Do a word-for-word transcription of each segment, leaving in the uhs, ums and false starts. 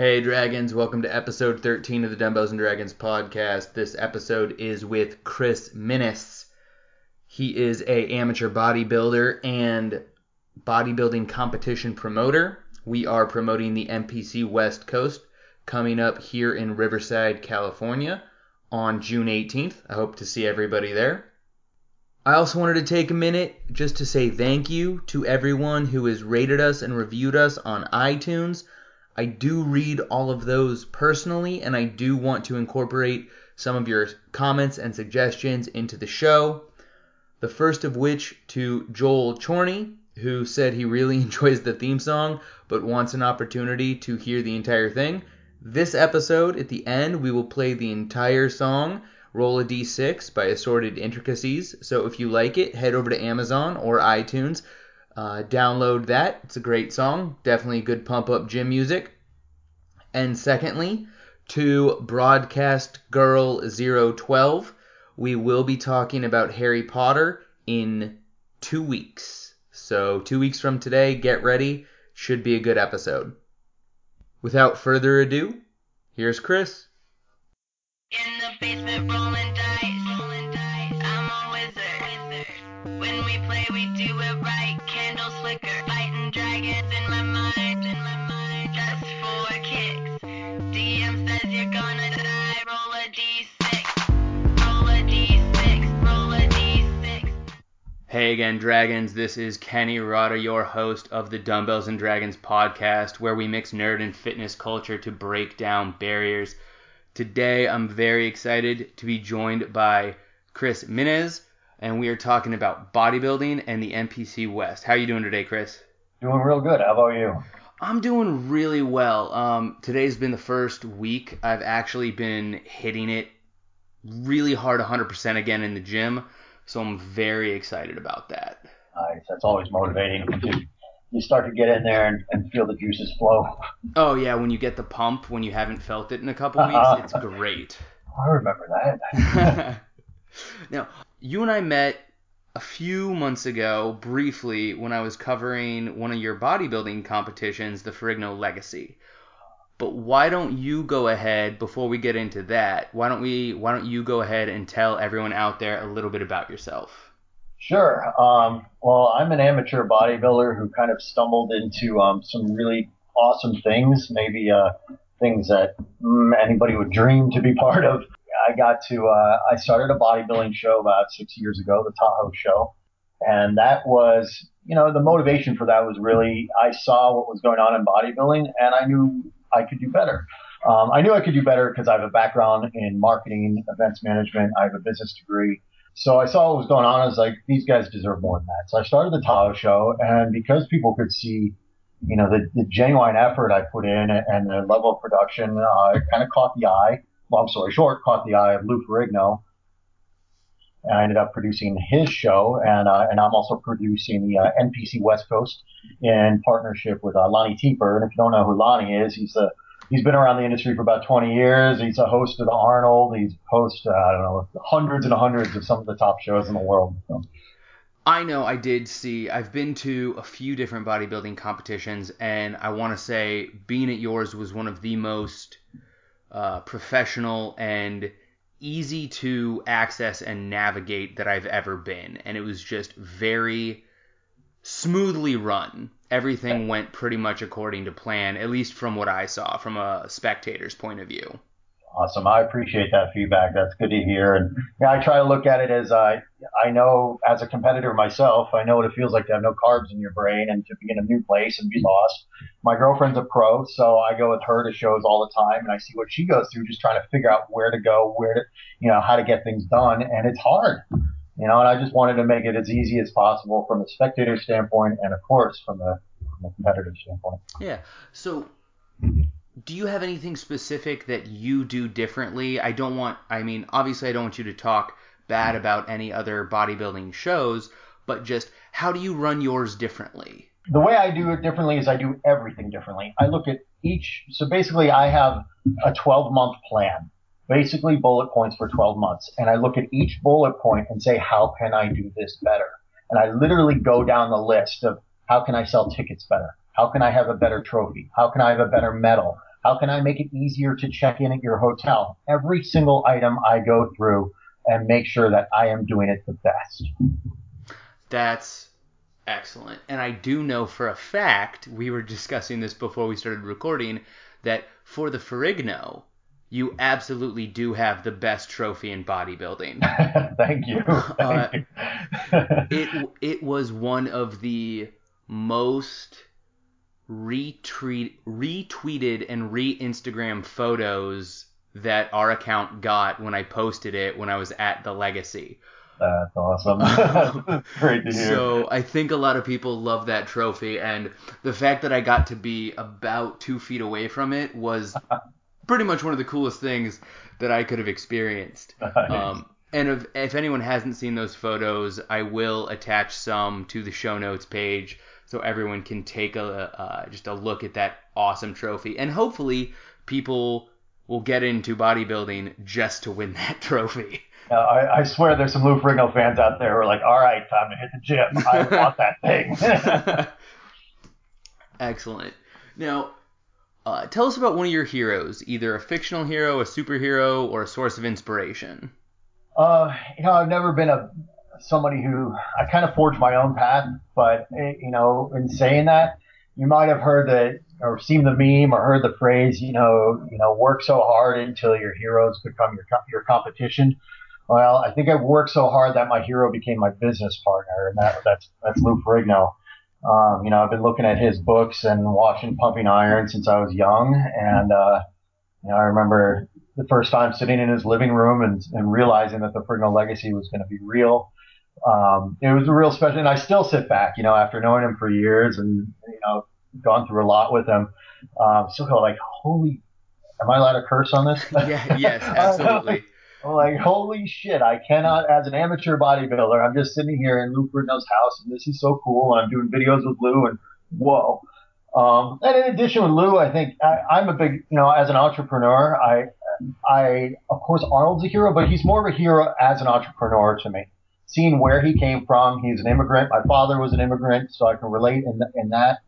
Hey Dragons, welcome to episode thirteen of the Dumbbells and Dragons podcast. This episode is with Chris Minnes. He is a amateur bodybuilder and bodybuilding competition promoter. We are promoting the N P C West Coast coming up here in Riverside, California on June eighteenth. I hope to see everybody there. I also wanted to take a minute just to say thank you to everyone who has rated us and reviewed us on iTunes. I do read all of those personally, and I do want to incorporate some of your comments and suggestions into the show. The first of which to Joel Chorney, who said he really enjoys the theme song, but wants an opportunity to hear the entire thing. This episode, at the end, we will play the entire song, Roll a D six by Assorted Intricacies. So if you like it, head over to Amazon or iTunes. Uh, download that. It's a great song. Definitely good pump-up gym music. And secondly, to Broadcast Girl zero twelve, we will be talking about Harry Potter in two weeks. So two weeks from today, get ready. Should be a good episode. Without further ado, here's Chris. In the basement rolling dice, rolling dice. I'm a wizard. When we play, we do it right. Candles flicker, fighting dragons in my mind, in my mind. Just four kicks. D M says you're gonna die. Roll a D six. Roll a D six. Roll a D six. Hey again, Dragons. This is Kenny Rotter, your host of the Dumbbells and Dragons podcast, where we mix nerd and fitness culture to break down barriers. Today, I'm very excited to be joined by Chris Minnes, and we are talking about bodybuilding and the N P C West. How are you doing today, Chris? Doing real good. How about you? I'm doing really well. Um, today's been the first week I've actually been hitting it really hard, one hundred percent again in the gym, so I'm very excited about that. Nice. That's always motivating. You start to get in there and, and feel the juices flow. Oh, yeah. When you get the pump, when you haven't felt it in a couple weeks, it's great. I remember that. Now, you and I met a few months ago, briefly, when I was covering one of your bodybuilding competitions, the Ferrigno Legacy. But why don't you go ahead, before we get into that, why don't we? Why don't you go ahead and tell everyone out there a little bit about yourself? Sure. Um, well, I'm an amateur bodybuilder who kind of stumbled into um, some really awesome things, maybe uh, things that mm, anybody would dream to be part of. I got to, uh, I started a bodybuilding show about six years ago, the Tahoe show. And that was, you know, the motivation for that was really, I saw what was going on in bodybuilding and I knew I could do better. Um, I knew I could do better because I have a background in marketing, events management. I have a business degree. So I saw what was going on. I was like, these guys deserve more than that. So I started the Tahoe show. And because people could see, you know, the, the genuine effort I put in and the level of production, uh, it kind of caught the eye. Long story short, caught the eye of Lou Ferrigno, and I ended up producing his show, and uh, and I'm also producing the uh, N P C West Coast in partnership with uh, Lonnie Teeper. And if you don't know who Lonnie is, he's a he's been around the industry for about twenty years. He's a host of the Arnold. He's host uh, I don't know hundreds and hundreds of some of the top shows in the world. So. I know I did see – I've been to a few different bodybuilding competitions, and I want to say being at yours was one of the most – Uh, professional and easy to access and navigate that I've ever been. And it was just very smoothly run. Everything went pretty much according to plan, at least from what I saw from a spectator's point of view. Awesome. I appreciate that feedback. That's good to hear. And yeah, I try to look at it as I, I know as a competitor myself, I know what it feels like to have no carbs in your brain and to be in a new place and be lost. My girlfriend's a pro, so I go with her to shows all the time and I see what she goes through, just trying to figure out where to go, where to, you know, how to get things done. And it's hard, you know, and I just wanted to make it as easy as possible from the spectator standpoint and, of course, from the, from the competitor standpoint. Yeah. So, do you have anything specific that you do differently? I don't want, I mean, obviously I don't want you to talk bad about any other bodybuilding shows, but just how do you run yours differently? The way I do it differently is I do everything differently. I look at each, so basically I have a twelve-month plan, basically bullet points for twelve months, and I look at each bullet point and say, how can I do this better? And I literally go down the list of how can I sell tickets better? How can I have a better trophy? How can I have a better medal? How can I make it easier to check in at your hotel? Every single item I go through and make sure that I am doing it the best. That's excellent. And I do know for a fact, we were discussing this before we started recording, that for the Ferrigno, you absolutely do have the best trophy in bodybuilding. Thank you. Thank uh, you. it it was one of the most retweet, retweeted and re-Instagram photos that our account got when I posted it when I was at the Legacy. That's awesome. Great to hear. So I think a lot of people love that trophy, and the fact that I got to be about two feet away from it was pretty much one of the coolest things that I could have experienced. Nice. Um, and if, if anyone hasn't seen those photos, I will attach some to the show notes page so everyone can take a uh, just a look at that awesome trophy. And hopefully people will get into bodybuilding just to win that trophy. Uh, I, I swear there's some Lou Ferrigno fans out there who are like, all right, time to hit the gym. I want that thing. Excellent. Now, uh, tell us about one of your heroes, either a fictional hero, a superhero, or a source of inspiration. Uh, you know, I've never been a somebody who – I kind of forged my own path, but, you know, in saying that, you might have heard that or seen the meme or heard the phrase, you know, you know, work so hard until your heroes become your your competition. Well, I think I worked so hard that my hero became my business partner, and that, that's that's Lou Ferrigno. Um, you know, I've been looking at his books and watching Pumping Iron since I was young, and uh, you know, I remember the first time sitting in his living room and, and realizing that the Ferrigno Legacy was going to be real. Um, it was a real special, and I still sit back, you know, after knowing him for years and you know, gone through a lot with him. Um, still go like, holy, am I allowed to curse on this? Yeah, yes, absolutely. I'm like, holy shit, I cannot, as an amateur bodybuilder, I'm just sitting here in Lou Ferrigno's house, and this is so cool, and I'm doing videos with Lou, and whoa. Um, and in addition with Lou, I think I, I'm a big, you know, as an entrepreneur, I, I, of course, Arnold's a hero, but he's more of a hero as an entrepreneur to me. Seeing where he came from, he's an immigrant. My father was an immigrant, so I can relate in, in that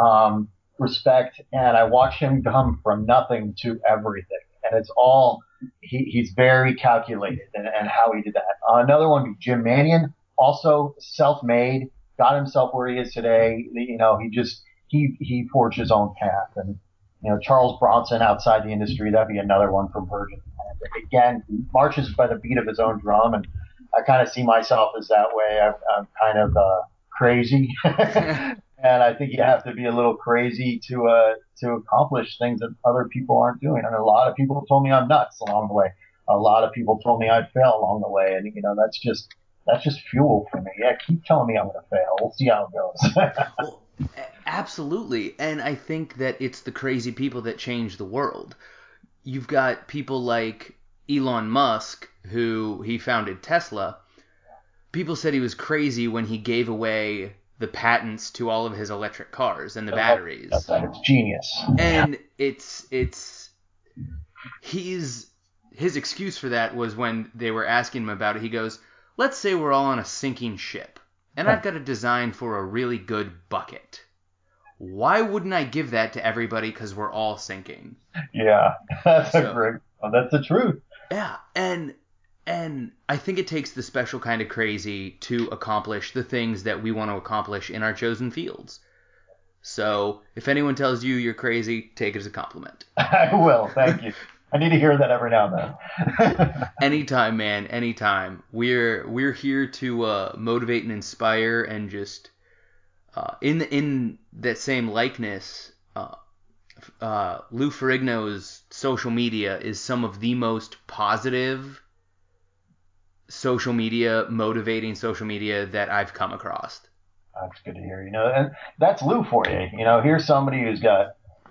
um, respect, and I watched him come from nothing to everything, and it's all... He, he's very calculated and, and how he did that. Uh, another one, Jim Manion, also self-made, got himself where he is today. You know, he just, he, he forged his own path. And, you know, Charles Bronson outside the industry, that'd be another one from Virgin. And again, he marches by the beat of his own drum. And I kind of see myself as that way. I, I'm kind of uh, crazy. And I think you have to be a little crazy to uh, to accomplish things that other people aren't doing. And a lot of people told me I'm nuts along the way. A lot of people told me I'd fail along the way. And, you know, that's just that's just fuel for me. Yeah, keep telling me I'm going to fail. We'll see how it goes. Well, absolutely. And I think that it's the crazy people that change the world. You've got people like Elon Musk, who he founded Tesla. People said he was crazy when he gave away the patents to all of his electric cars and the batteries. That's, that's genius. And yeah. it's it's he's his excuse for that was when they were asking him about it. He goes, "Let's say we're all on a sinking ship, and I've got a design for a really good bucket. Why wouldn't I give that to everybody? Because we're all sinking." Yeah, that's so, a great. Well, that's the truth. Yeah, and. And I think it takes the special kind of crazy to accomplish the things that we want to accomplish in our chosen fields. So if anyone tells you you're crazy, take it as a compliment. I will. Thank you. I need to hear that every now and then. Anytime, man. Anytime. We're we're here to uh, motivate and inspire, and just uh, in the, in that same likeness, uh, uh, Lou Ferrigno's social media is some of the most positive social media, motivating social media that I've come across. That's good to hear, you know, and that's Lou for you. You know, here's somebody who's got,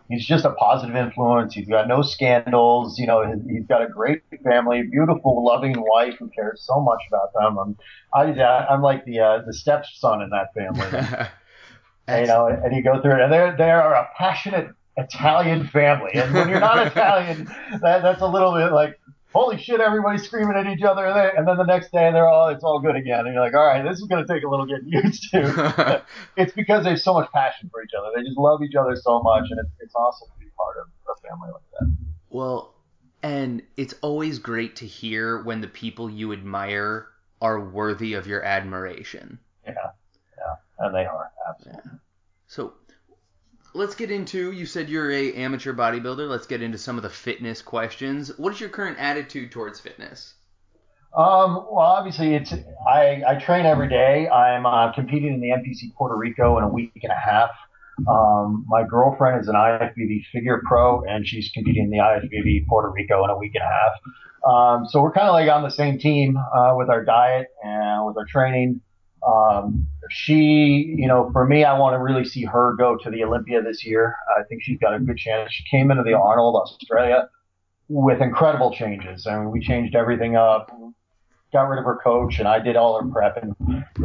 he's just a positive influence. He's got no scandals. You know, he's got a great family, beautiful, loving wife who cares so much about them. I'm, I, I'm like the uh, the stepson in that family. And, you know, and you go through it, and they're, they are a passionate Italian family. And when you're not Italian, that, that's a little bit like, holy shit, everybody's screaming at each other. And then the next day, they're all, it's all good again. And you're like, all right, this is going to take a little getting used to. It's because they have so much passion for each other. They just love each other so much. And it's, it's awesome to be part of family like that. Well, and it's always great to hear when the people you admire are worthy of your admiration. Yeah, yeah, and they are, absolutely. Yeah. So let's get into, you said you're a amateur bodybuilder. Let's get into some of the fitness questions. What is your current attitude towards fitness? Um, well, obviously, it's I, I train every day. I'm uh, competing in the N P C Puerto Rico in a week and a half. Um, my girlfriend is an I F B B figure pro, and she's competing in the I F B B Puerto Rico in a week and a half. Um, so we're kind of like on the same team uh, with our diet and with our training. Um, she, you know, for me, I want to really see her go to the Olympia this year. I think she's got a good chance. She came into the Arnold Australia with incredible changes. I mean, we changed everything up, got rid of her coach, and I did all her prep, and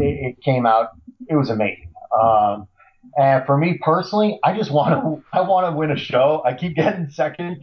it, it came out. It was amazing. Um, and for me personally, I just want to, I want to win a show. I keep getting second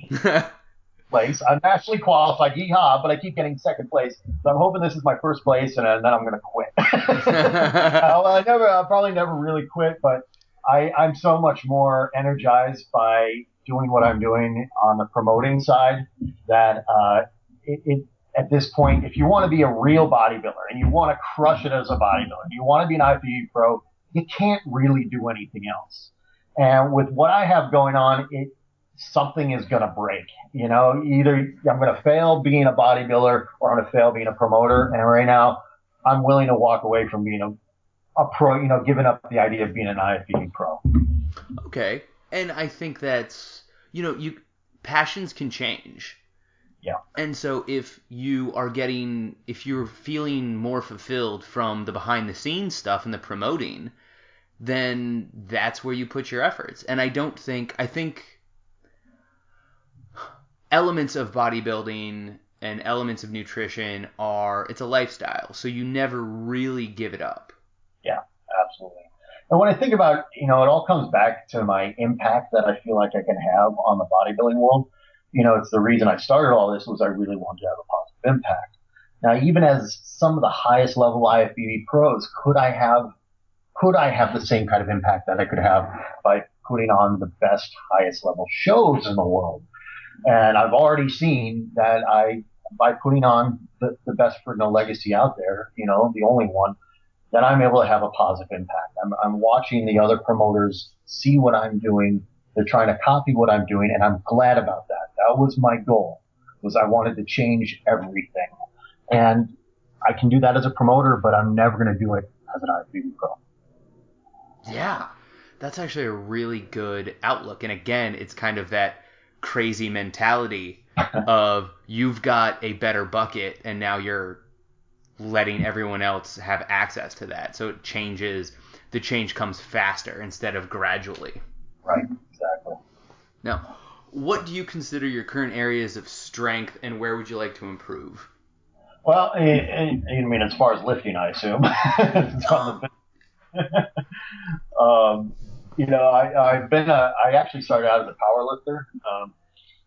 place. I'm nationally qualified, yeehaw, but I keep getting second place. So I'm hoping this is my first place, and, and then I'm going to quit. I'll, I never, I'll probably never really quit, but I, I'm so much more energized by doing what I'm doing on the promoting side that uh, it, it at this point, if you want to be a real bodybuilder and you want to crush it as a bodybuilder, you want to be an I F B B pro, you can't really do anything else. And with what I have going on, it something is going to break. You know, either I'm going to fail being a bodybuilder or I'm going to fail being a promoter. And right now, I'm willing to walk away from being a, a pro, you know, giving up the idea of being an I F B B pro. Okay. And I think that's, you know, you passions can change. Yeah. And so if you are getting, if you're feeling more fulfilled from the behind the scenes stuff and the promoting, then that's where you put your efforts. And I don't think, I think elements of bodybuilding and elements of nutrition are, it's a lifestyle. So you never really give it up. Yeah, absolutely. And when I think about, you know, it all comes back to my impact that I feel like I can have on the bodybuilding world. You know, it's the reason I started all this was I really wanted to have a positive impact. Now, even as some of the highest level I F B B pros, could I have, could I have the same kind of impact that I could have by putting on the best, highest level shows in the world? And I've already seen that I, by putting on the, the best Ferrigno Legacy out there, you know, the only one, that I'm able to have a positive impact. I'm, I'm watching the other promoters see what I'm doing. They're trying to copy what I'm doing, and I'm glad about that. That was my goal, was I wanted to change everything. And I can do that as a promoter, but I'm never going to do it as an I F B B pro. Yeah, that's actually a really good outlook. And again, it's kind of that crazy mentality of you've got a better bucket, and now you're letting everyone else have access to that. So it changes, the change comes faster instead of gradually. Right, exactly. Now, what do you consider your current areas of strength, and where would you like to improve? Well, I, I, I mean, as far as lifting, I assume. um, um, you know, I, I've been, a, I actually started out as a power lifter, um,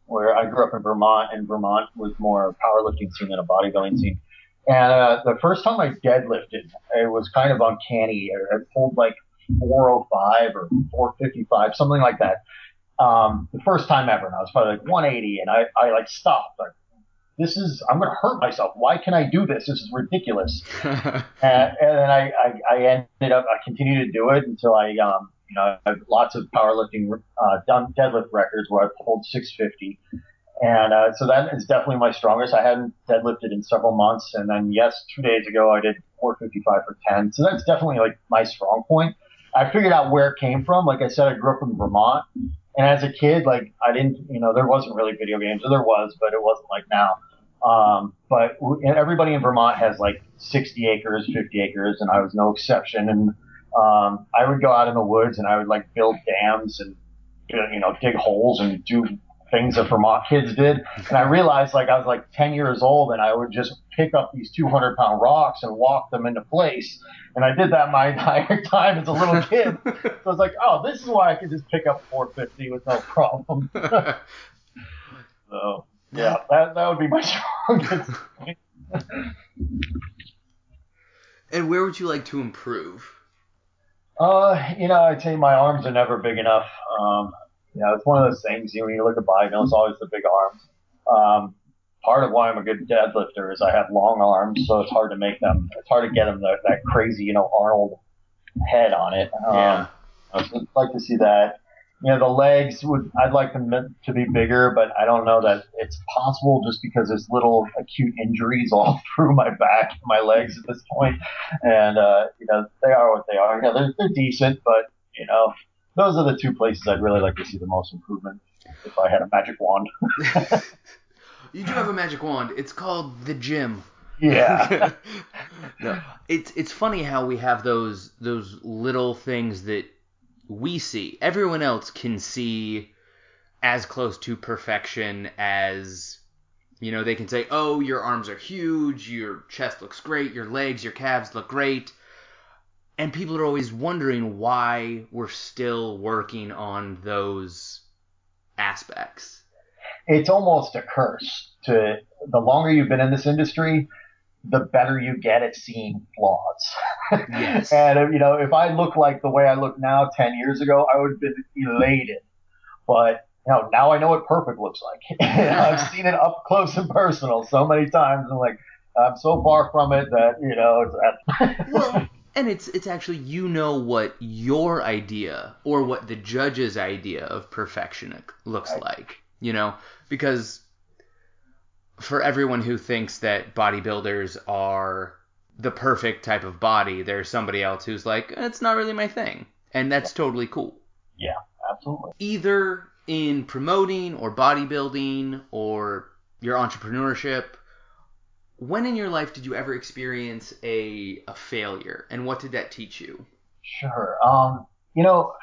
where I grew up in Vermont, and Vermont was more powerlifting scene than a bodybuilding scene. And uh, the first time I deadlifted, it was kind of uncanny. I, I pulled like four oh five or four fifty-five, something like that. Um, the first time ever, and I was probably like one eighty, and I, I like stopped. Like, this is, I'm going to hurt myself. Why can I do this? This is ridiculous. and, and then I, I, I ended up, I continued to do it until I, um, you know, I have lots of powerlifting uh, done deadlift records where I pulled six fifty. And uh, so that is definitely my strongest. I hadn't deadlifted in several months. And then, yes, two days ago I did four fifty-five for ten. So that's definitely, like, my strong point. I figured out where it came from. Like I said, I grew up in Vermont. And as a kid, like, I didn't – you know, there wasn't really video games. Or there was, but it wasn't like now. Um, but everybody in Vermont has, like, sixty acres, fifty acres, and I was no exception. And um, I would go out in the woods and I would, like, build dams and, you know, dig holes and do – things that Vermont kids did. And I realized, like, I was like ten years old, and I would just pick up these two hundred pound rocks and walk them into place. And I did that my entire time as a little kid. So I was like, oh, this is why I could just pick up four fifty with no problem. So, yeah, that, that would be my strongest point. And where would you like to improve? Uh, you know, I'd say my arms are never big enough. Um, You know, it's one of those things, you know, when you look at bodybuilding, it's always the big arms. Um, part of why I'm a good deadlifter is I have long arms, so it's hard to make them, it's hard to get them that, that crazy, you know, Arnold head on it. Um, yeah. I'd like to see that. You know, the legs would, I'd like them to be bigger, but I don't know that it's possible just because there's little acute injuries all through my back, my legs at this point. And, uh, you know, they are what they are. You know, they're, they're decent, but, you know, those are the two places I'd really like to see the most improvement if I had a magic wand. You do have a magic wand. It's called the gym. Yeah. No, it's, it's funny how we have those, those little things that we see. Everyone else can see as close to perfection as, you know, they can say, oh, your arms are huge, your chest looks great, your legs, your calves look great. And people are always wondering why we're still working on those aspects. It's almost a curse. To the longer you've been in this industry, the better you get at seeing flaws. Yes. And, you know, if I look like the way I look now ten years ago, I would have been elated. But, you know, now I know what perfect looks like. I've seen it up close and personal so many times. I'm like, I'm so far from it that, you know. It's well, and it's it's actually, you know, what your idea or what the judge's idea of perfection looks right. like, you know, because for everyone who thinks that bodybuilders are the perfect type of body, there's somebody else who's like, it's not really my thing. And that's totally cool. Yeah, absolutely. Either in promoting or bodybuilding or your entrepreneurship, when in your life did you ever experience a, a failure? And what did that teach you? Sure. Um, you know,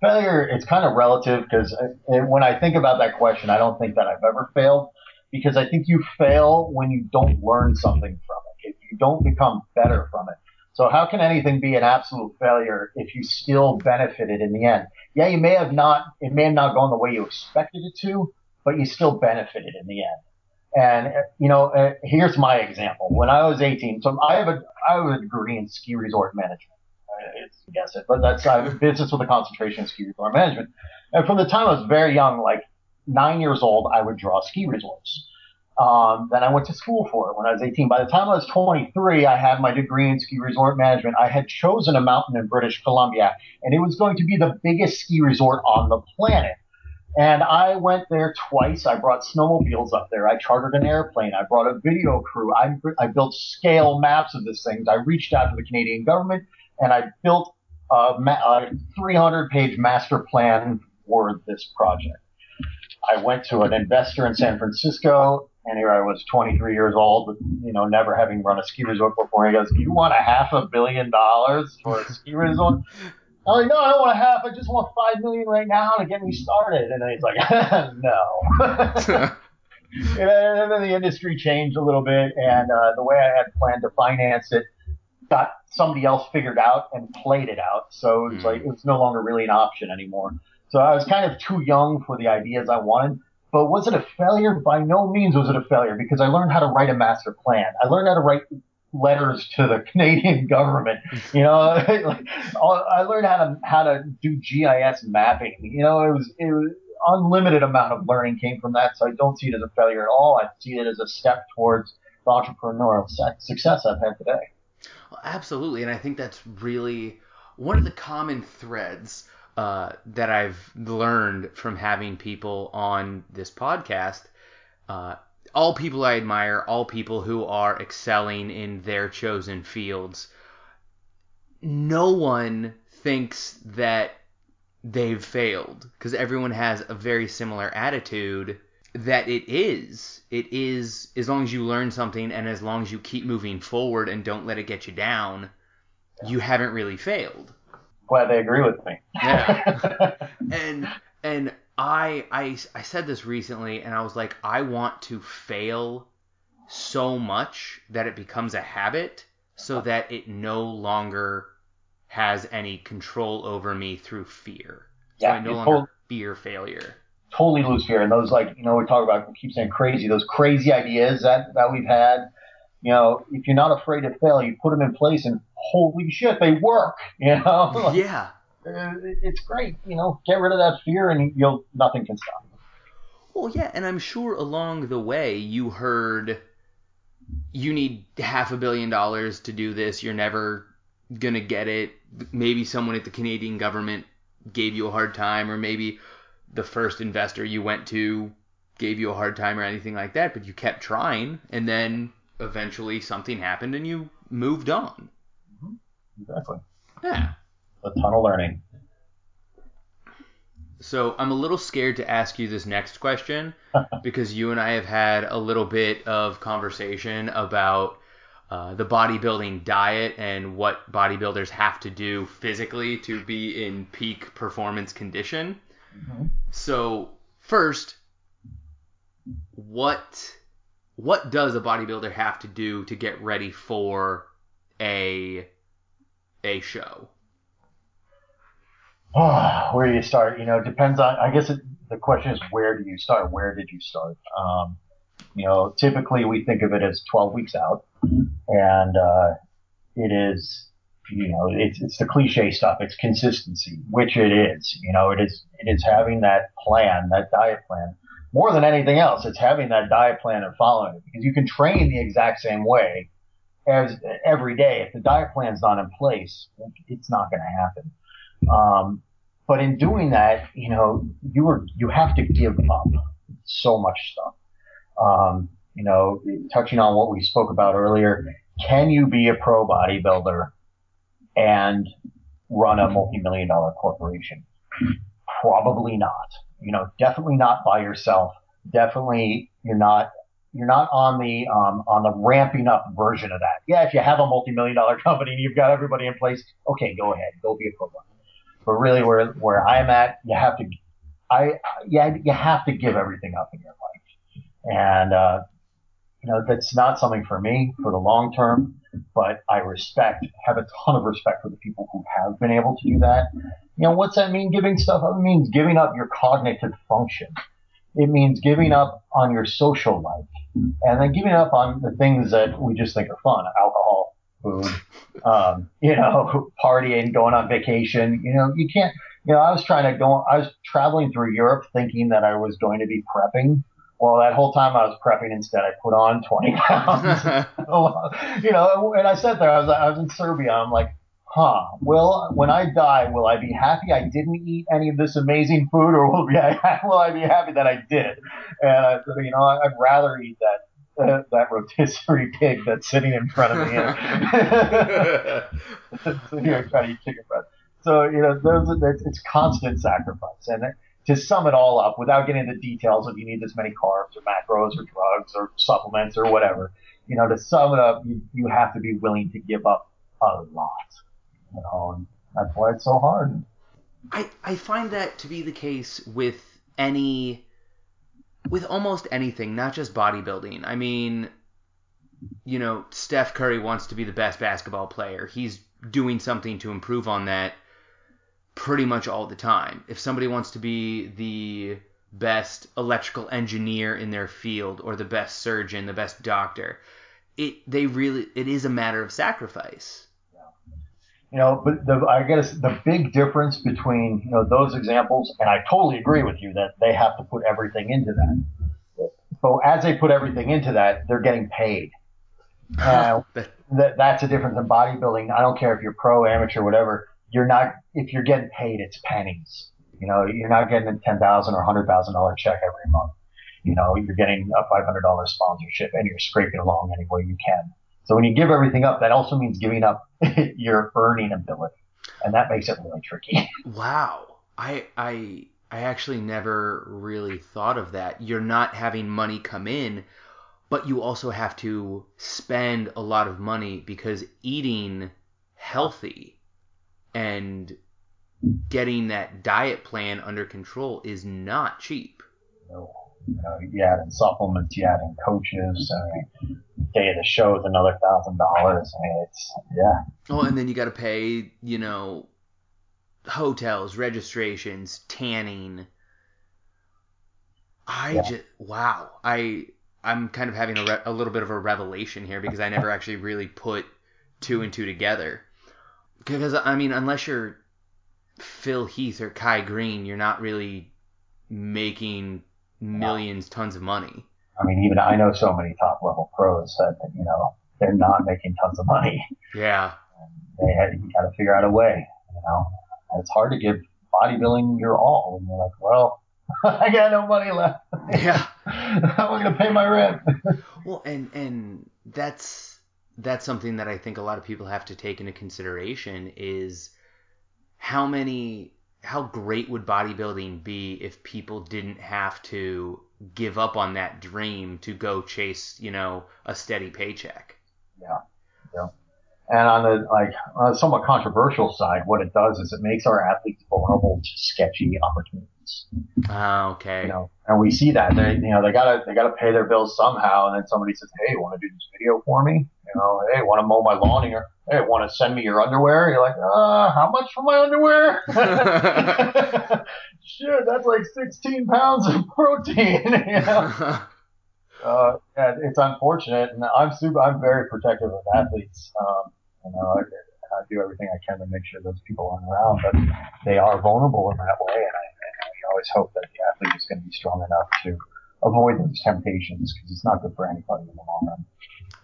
failure, it's kind of relative, because when I think about that question, I don't think that I've ever failed. Because I think you fail when you don't learn something from it, if you don't become better from it. So how can anything be an absolute failure if you still benefited in the end? Yeah, you may have not, it may have not gone the way you expected it to, but you still benefited in the end. And, you know, here's my example. When I was eighteen, so I have a, I have a degree in ski resort management. It's, I guess it, but that's, I have a business with a concentration in ski resort management. And from the time I was very young, like, nine years old, I would draw ski resorts. Um, then I went to school for it when I was eighteen. By the time I was twenty-three, I had my degree in ski resort management. I had chosen a mountain in British Columbia, and it was going to be the biggest ski resort on the planet. And I went there twice. I brought snowmobiles up there. I chartered an airplane. I brought a video crew. I, I built scale maps of this thing. I reached out to the Canadian government, and I built a three hundred page master plan for this project. I went to an investor in San Francisco, and here I was twenty-three years old, with, you know, never having run a ski resort before. He goes, "You want a half a billion dollars for a ski resort?" I'm like, "No, I don't want a half. I just want five million right now to get me started." And he's like, "No." And then the industry changed a little bit, and uh, the way I had planned to finance it got somebody else figured out and played it out. So it's like it's no longer really an option anymore. So I was kind of too young for the ideas I wanted. But was it a failure? By no means was it a failure, because I learned how to write a master plan. I learned how to write letters to the Canadian government. You know, I learned how to how to do G I S mapping. You know, it was it was unlimited amount of learning came from that. So I don't see it as a failure at all. I see it as a step towards the entrepreneurial success I've had today. Well, absolutely, and I think that's really one of the common threads Uh, that I've learned from having people on this podcast. Uh, all people I admire, all people who are excelling in their chosen fields. No one thinks that they've failed, because everyone has a very similar attitude that it is. It is, as long as you learn something and as long as you keep moving forward and don't let it get you down, you haven't really failed. Glad they agree with me. Yeah. And and I, I I said this recently, and I was like, I want to fail so much that it becomes a habit so that it no longer has any control over me through fear. So yeah, I no longer totally, fear failure. Totally lose fear. And those, like, you know, we talk about, we keep saying crazy, those crazy ideas that, that we've had. You know, if you're not afraid to fail, you put them in place and holy shit, they work, you know? Like, yeah. uh, it's great. You know, get rid of that fear, and you'll nothing can stop you. Well, yeah, and I'm sure along the way you heard you need half a billion dollars to do this. You're never gonna get it. Maybe someone at the Canadian government gave you a hard time, or maybe the first investor you went to gave you a hard time or anything like that, but you kept trying, and then eventually something happened and you moved on. Exactly. Yeah. A ton of learning. So I'm a little scared to ask you this next question because you and I have had a little bit of conversation about uh, the bodybuilding diet and what bodybuilders have to do physically to be in peak performance condition. Mm-hmm. So first, what what does a bodybuilder have to do to get ready for a a show? Oh, where do you start? You know, depends on, I guess it, the question is, where do you start? Where did you start? Um, you know, typically we think of it as twelve weeks out, and uh, it is, you know, it's, it's the cliche stuff. It's consistency, which it is. You know, it is, it is having that plan, that diet plan. More than anything else, it's having that diet plan and following it, because you can train the exact same way as every day. If the diet plan's not in place, it's not going to happen. Um, but in doing that, you know, you are, you have to give up so much stuff. Um, you know, touching on what we spoke about earlier, can you be a pro bodybuilder and run a multi-million dollar corporation? Probably not. You know, definitely not by yourself. Definitely you're not, you're not on the, um, on the ramping up version of that. Yeah. If you have a multi-million dollar company and you've got everybody in place, okay, go ahead, go be a pro bodybuilder. But really, where where I'm at, you have to, I yeah, you have to give everything up in your life, and uh, you know, that's not something for me for the long term. But I respect, have a ton of respect for the people who have been able to do that. You know, what's that mean? Giving stuff up? It means giving up your cognitive function. It means giving up on your social life, and then giving up on the things that we just think are fun: alcohol, food, um, you know, partying, going on vacation. You know, you can't, you know, I was trying to go, I was traveling through Europe thinking that I was going to be prepping. Well, that whole time I was prepping, instead I put on twenty pounds, you know, and I sat there, I was, I was in Serbia. I'm like, huh, will, when I die, will I be happy I didn't eat any of this amazing food, or will, be, will I be happy that I did? And I said, you know, I'd rather eat that. Uh, that rotisserie pig that's sitting in front of me, so you're trying to eat chicken breast. So you know, those are, it's, it's constant sacrifice. And to sum it all up, without getting into details of you need this many carbs or macros or drugs or supplements or whatever, you know, to sum it up, you you have to be willing to give up a lot. You know, and that's why it's so hard. I I find that to be the case with any. With almost anything, not just bodybuilding. I mean, you know, Steph Curry wants to be the best basketball player. He's doing something to improve on that pretty much all the time. If somebody wants to be the best electrical engineer in their field, or the best surgeon, the best doctor, it they really it is a matter of sacrifice. You know, but the, I guess the big difference between, you know, those examples, and I totally agree with you that they have to put everything into that. So as they put everything into that, they're getting paid. Uh, that, that's a difference in bodybuilding. I don't care if you're pro, amateur, whatever. You're not, if you're getting paid, it's pennies. You know, you're not getting a ten thousand dollars or one hundred thousand dollars check every month. You know, you're getting a five hundred dollars sponsorship, and you're scraping along any way you can. So when you give everything up, that also means giving up your earning ability, and that makes it really tricky. Wow. I I I actually never really thought of that. You're not having money come in, but you also have to spend a lot of money, because eating healthy and getting that diet plan under control is not cheap. No. You know, you add in supplements, you add in coaches. I mean, day of the show is another thousand dollars. I mean, it's yeah. Oh, and then you got to pay, you know, hotels, registrations, tanning. I yeah. just wow. I I'm kind of having a, re- a little bit of a revelation here, because I never actually really put two and two together. Because I mean, unless you're Phil Heath or Kai Green, you're not really making millions, tons of money. I mean, even I know so many top-level pros that, you know, they're not making tons of money. Yeah. And they had you got to figure out a way, you know. And it's hard to give bodybuilding your all when you're like, well, I got no money left. Yeah. How am I going to pay my rent? Well, and and that's that's something that I think a lot of people have to take into consideration is how many how great would bodybuilding be if people didn't have to give up on that dream to go chase, you know, a steady paycheck. Yeah. Yeah. And on the like on the somewhat controversial side, what it does is it makes our athletes vulnerable to sketchy opportunities. Oh, okay. You know, and we see that they you know they gotta they gotta pay their bills somehow, and then somebody says, "Hey, want to do this video for me? You know, hey, want to mow my lawn here? Hey, want to send me your underwear?" You're like, "Uh, how much for my underwear?" Shit, that's like sixteen pounds of protein. You know? Uh, yeah, it's unfortunate, and I'm super. I'm very protective of athletes. Um, you know, I, I do everything I can to make sure those people aren't around, but they are vulnerable in that way, and, I, and we always hope that the athlete is going to be strong enough to avoid those temptations because it's not good for anybody in the long run.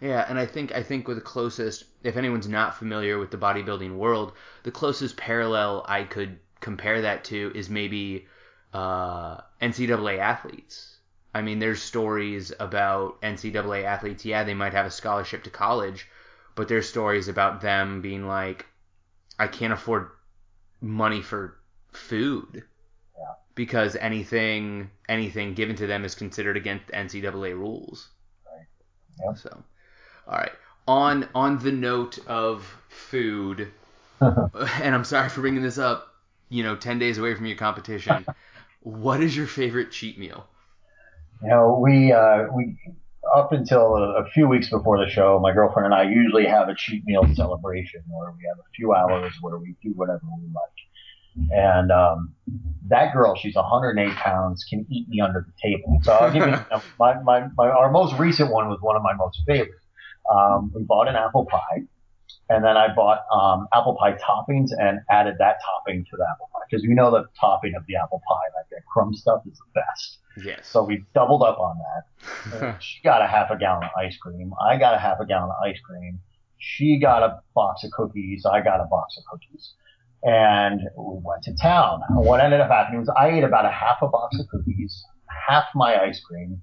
Yeah, and I think I think with the closest, if anyone's not familiar with the bodybuilding world, the closest parallel I could compare that to is maybe uh, N C double A athletes. I mean, there's stories about N C double A athletes. Yeah, they might have a scholarship to college, but there's stories about them being like, I can't afford money for food yeah. because anything anything given to them is considered against N C double A rules. Right. Yeah. So, all right. On on the note of food, and I'm sorry for bringing this up, you know, ten days away from your competition, what is your favorite cheat meal? You know, we uh, we up until a, a few weeks before the show, my girlfriend and I usually have a cheat meal celebration where we have a few hours where we do whatever we like. And um, that girl, she's one hundred eight pounds, can eat me under the table. So I'll give you, you know, my, my my our most recent one was one of my most favorite. Um, we bought an apple pie, and then I bought um, apple pie toppings and added that topping to the apple pie because we know the topping of the apple pie, like that crumb stuff, is the best. Yes. So we doubled up on that. She got a half a gallon of ice cream. I got a half a gallon of ice cream. She got a box of cookies. I got a box of cookies. And we went to town. What ended up happening was I ate about a half a box of cookies, half my ice cream,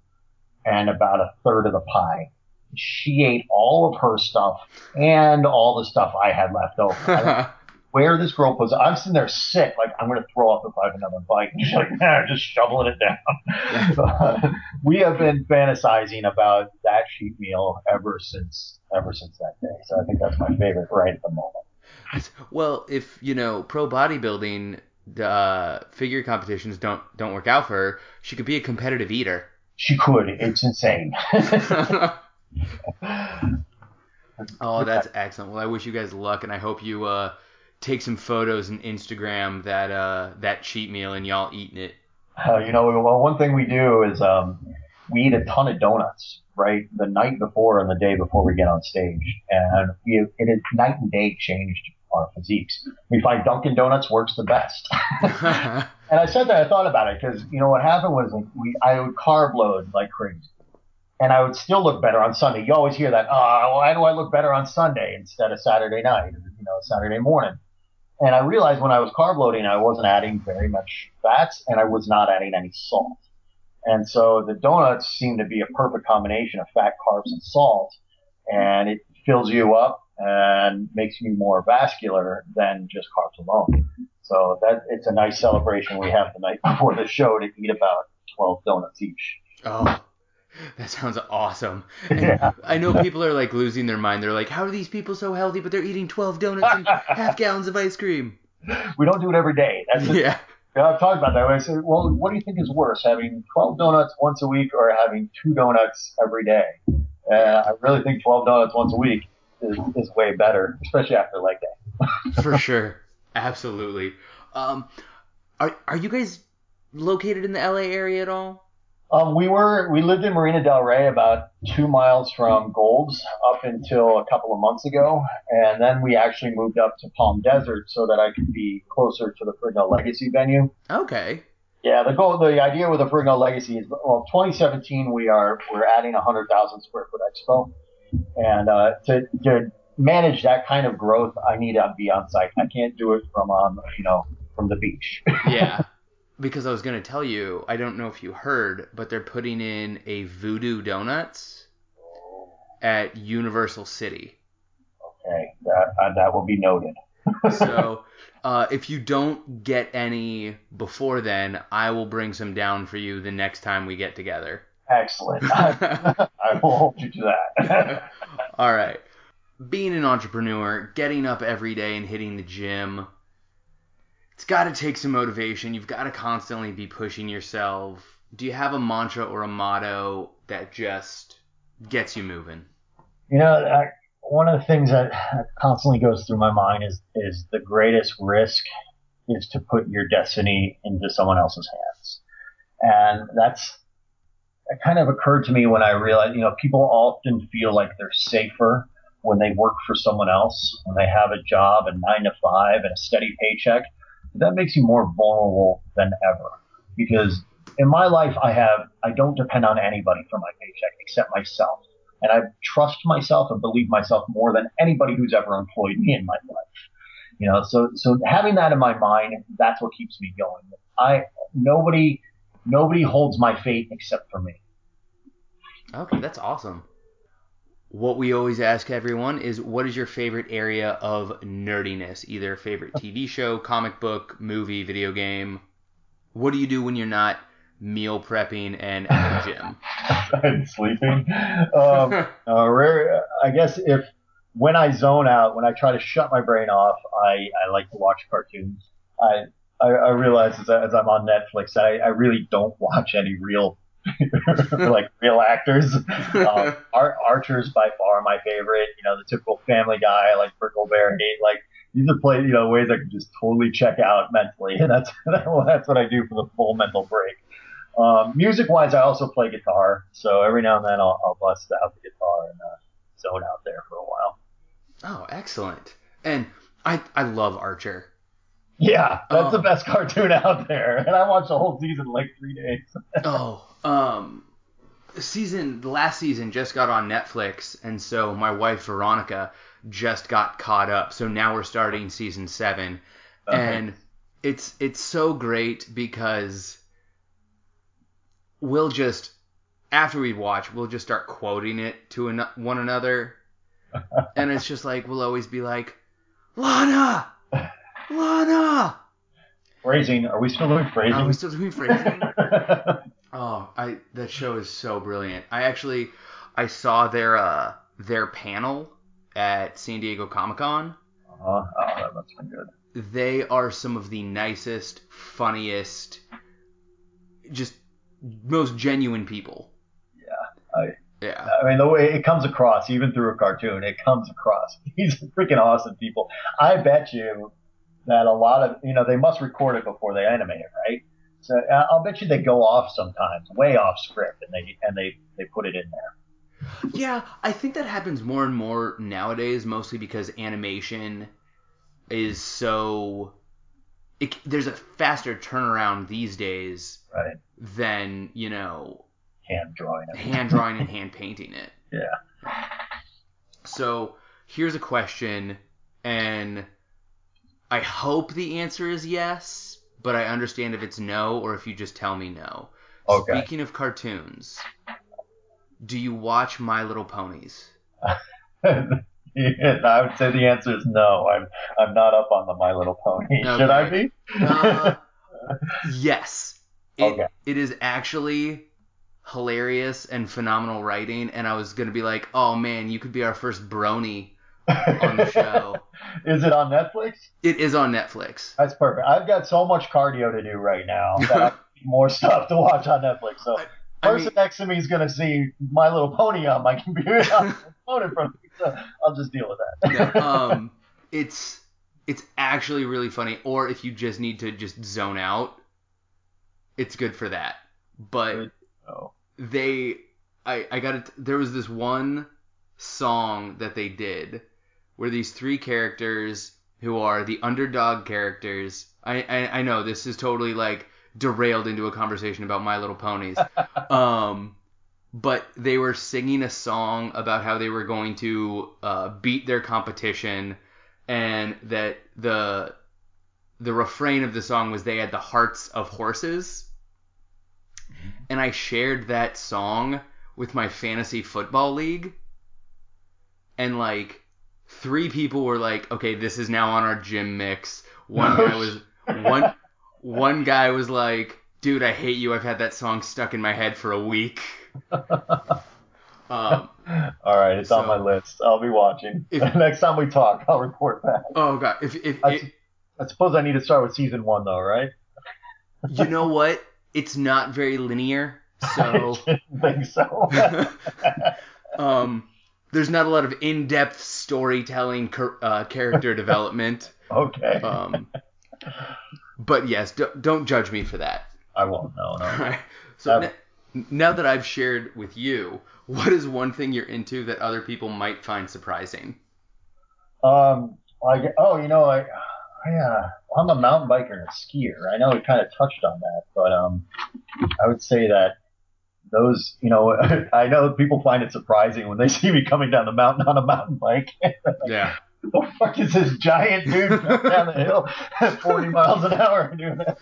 and about a third of the pie. She ate all of her stuff and all the stuff I had left over. Where this girl was, I'm sitting there sick, like, I'm going to throw up if I have another bite. And she's like, nah, just shoveling it down. uh, we have been fantasizing about that cheat meal ever since ever since that day. So I think that's my favorite right at the moment. Well, if, you know, pro bodybuilding, the uh, figure competitions don't, don't work out for her, she could be a competitive eater. She could. It's insane. Oh, that's excellent. Well, I wish you guys luck, and I hope you... Uh, take some photos and Instagram that uh, that cheat meal and y'all eating it. Uh, you know, well, one thing we do is um, we eat a ton of donuts, right? The night before and the day before we get on stage. And we have, it is night and day changed our physiques. We find Dunkin' Donuts works the best. And I said that I thought about it because, you know, what happened was like we I would carb load like crazy. And I would still look better on Sunday. You always hear that, oh, why do I look better on Sunday instead of Saturday night or, you know, Saturday morning? And I realized when I was carb loading, I wasn't adding very much fats, and I was not adding any salt. And so the donuts seem to be a perfect combination of fat, carbs, and salt, and it fills you up and makes you more vascular than just carbs alone. So that it's a nice celebration we have the night before the show to eat about twelve donuts each. Oh, that sounds awesome. And yeah. I know people are like losing their mind. They're like, how are these people so healthy, but they're eating twelve donuts and half gallons of ice cream? We don't do it every day. That's just, yeah. You know, I've talked about that. I say, well, what do you think is worse, having twelve donuts once a week or having two donuts every day? Uh, I really think twelve donuts once a week is, is way better, especially after leg day. For sure. Absolutely. Um, are, are you guys located in the L A area at all? Um, we were we lived in Marina del Rey, about two miles from Gold's, up until a couple of months ago, and then we actually moved up to Palm Desert so that I could be closer to the Ferrigno Legacy venue. Okay. Yeah, the goal, the idea with the Ferrigno Legacy is, well, twenty seventeen we are we're adding a hundred thousand square foot expo, and uh, to to manage that kind of growth, I need to be on site. I can't do it from um you know from the beach. Yeah. Because I was going to tell you, I don't know if you heard, but they're putting in a Voodoo Donuts at Universal City. Okay, that uh, that will be noted. So uh, if you don't get any before then, I will bring some down for you the next time we get together. Excellent. I, I will hold you to that. All right. Being an entrepreneur, getting up every day and hitting the gym – it's got to take some motivation. You've got to constantly be pushing yourself. Do you have a mantra or a motto that just gets you moving? You know, I, one of the things that constantly goes through my mind is, is the greatest risk is to put your destiny into someone else's hands. And that's that kind of occurred to me when I realized, you know, people often feel like they're safer when they work for someone else, when they have a job and nine to five and a steady paycheck. That makes you more vulnerable than ever, because in my life I have I don't depend on anybody for my paycheck except myself, and I trust myself and believe myself more than anybody who's ever employed me in my life. You know, so so having that in my mind, that's what keeps me going. I nobody nobody holds my fate except for me. Okay, that's awesome. What we always ask everyone is, what is your favorite area of nerdiness? Either favorite T V show, comic book, movie, video game. What do you do when you're not meal prepping and at the gym? And sleeping. Um, uh, rare, I guess if when I zone out, when I try to shut my brain off, I, I like to watch cartoons. I I, I realize as, I, as I'm on Netflix, I, I really don't watch any real like real actors. Um, Ar- Archer's by far my favorite. You know, the typical Family Guy, like Brickleberry. Like these are plays, you know, ways I can just totally check out mentally, and that's that's what I do for the full mental break. Um, music-wise, I also play guitar, so every now and then I'll, I'll bust out the guitar and uh, zone out there for a while. Oh, excellent! And I I love Archer. Yeah, that's um, the best cartoon out there, and I watched the whole season in like three days. oh. Um, season the last season just got on Netflix, and so my wife Veronica just got caught up. So now we're starting season seven, okay. And it's it's so great because we'll just after we watch, we'll just start quoting it to an, one another, and it's just like we'll always be like, Lana, Lana, phrasing. Are we still doing phrasing? Are we still doing phrasing? Oh, I that show is so brilliant. I actually I saw their uh, their panel at San Diego Comic-Con. Uh-huh. Oh, that must have been good. They are some of the nicest, funniest, just most genuine people. Yeah. I Yeah. I mean, the way it comes across, even through a cartoon, it comes across. These are freaking awesome people. I bet you that a lot of, you know, they must record it before they animate it, right? So I'll bet you they go off sometimes, way off script, and they and they, they put it in there. Yeah, I think that happens more and more nowadays, mostly because animation is so it, there's a faster turnaround these days right. than, you know, hand drawing, hand drawing and hand painting it. Yeah. So here's a question, and I hope the answer is yes. But I understand if it's no or if you just tell me no. Okay. Speaking of cartoons, do you watch My Little Ponies? Yeah, I would say the answer is no. I'm I'm not up on the My Little Pony. Okay. Should I be? uh, yes. It, okay. It is actually hilarious and phenomenal writing, and I was going to be like, oh, man, you could be our first brony on the show. Is it on Netflix? It is on Netflix. That's perfect. I've got so much cardio to do right now that I need more stuff to watch on Netflix. So the person I mean, next to me is going to see My Little Pony on my computer, on my phone in front of me, so I'll just deal with that. No, um, it's it's actually really funny. Or if you just need to just zone out, it's good for that. But Oh. They, I, I got it. There was this one song that they did where these three characters who are the underdog characters. I, I, I know this is totally like derailed into a conversation about My Little Ponies. um, but they were singing a song about how they were going to uh, beat their competition, and that the the refrain of the song was they had the hearts of horses. And I shared that song with my fantasy football league, and like three people were like, okay, this is now on our gym mix. One guy was one one guy was like, dude, I hate you. I've had that song stuck in my head for a week. Um, all right, it's so, on my list. I'll be watching. If, next time we talk, I'll report back. Oh god, if if I, it, I suppose I need to start with season one though, right? You know what? It's not very linear, so I didn't think so. um, there's not a lot of in-depth storytelling, uh, character development. Okay. Um, but yes, d- don't judge me for that. I won't. No, no. All right. So um, n- now that I've shared with you, what is one thing you're into that other people might find surprising? Um, I oh, you know, I. I, uh, I'm a mountain biker and a skier. I know we kind of touched on that, but um, I would say that those, you know, I know people find it surprising when they see me coming down the mountain on a mountain bike. Like, yeah. Who the fuck is this giant dude coming down the hill at forty miles an hour doing that?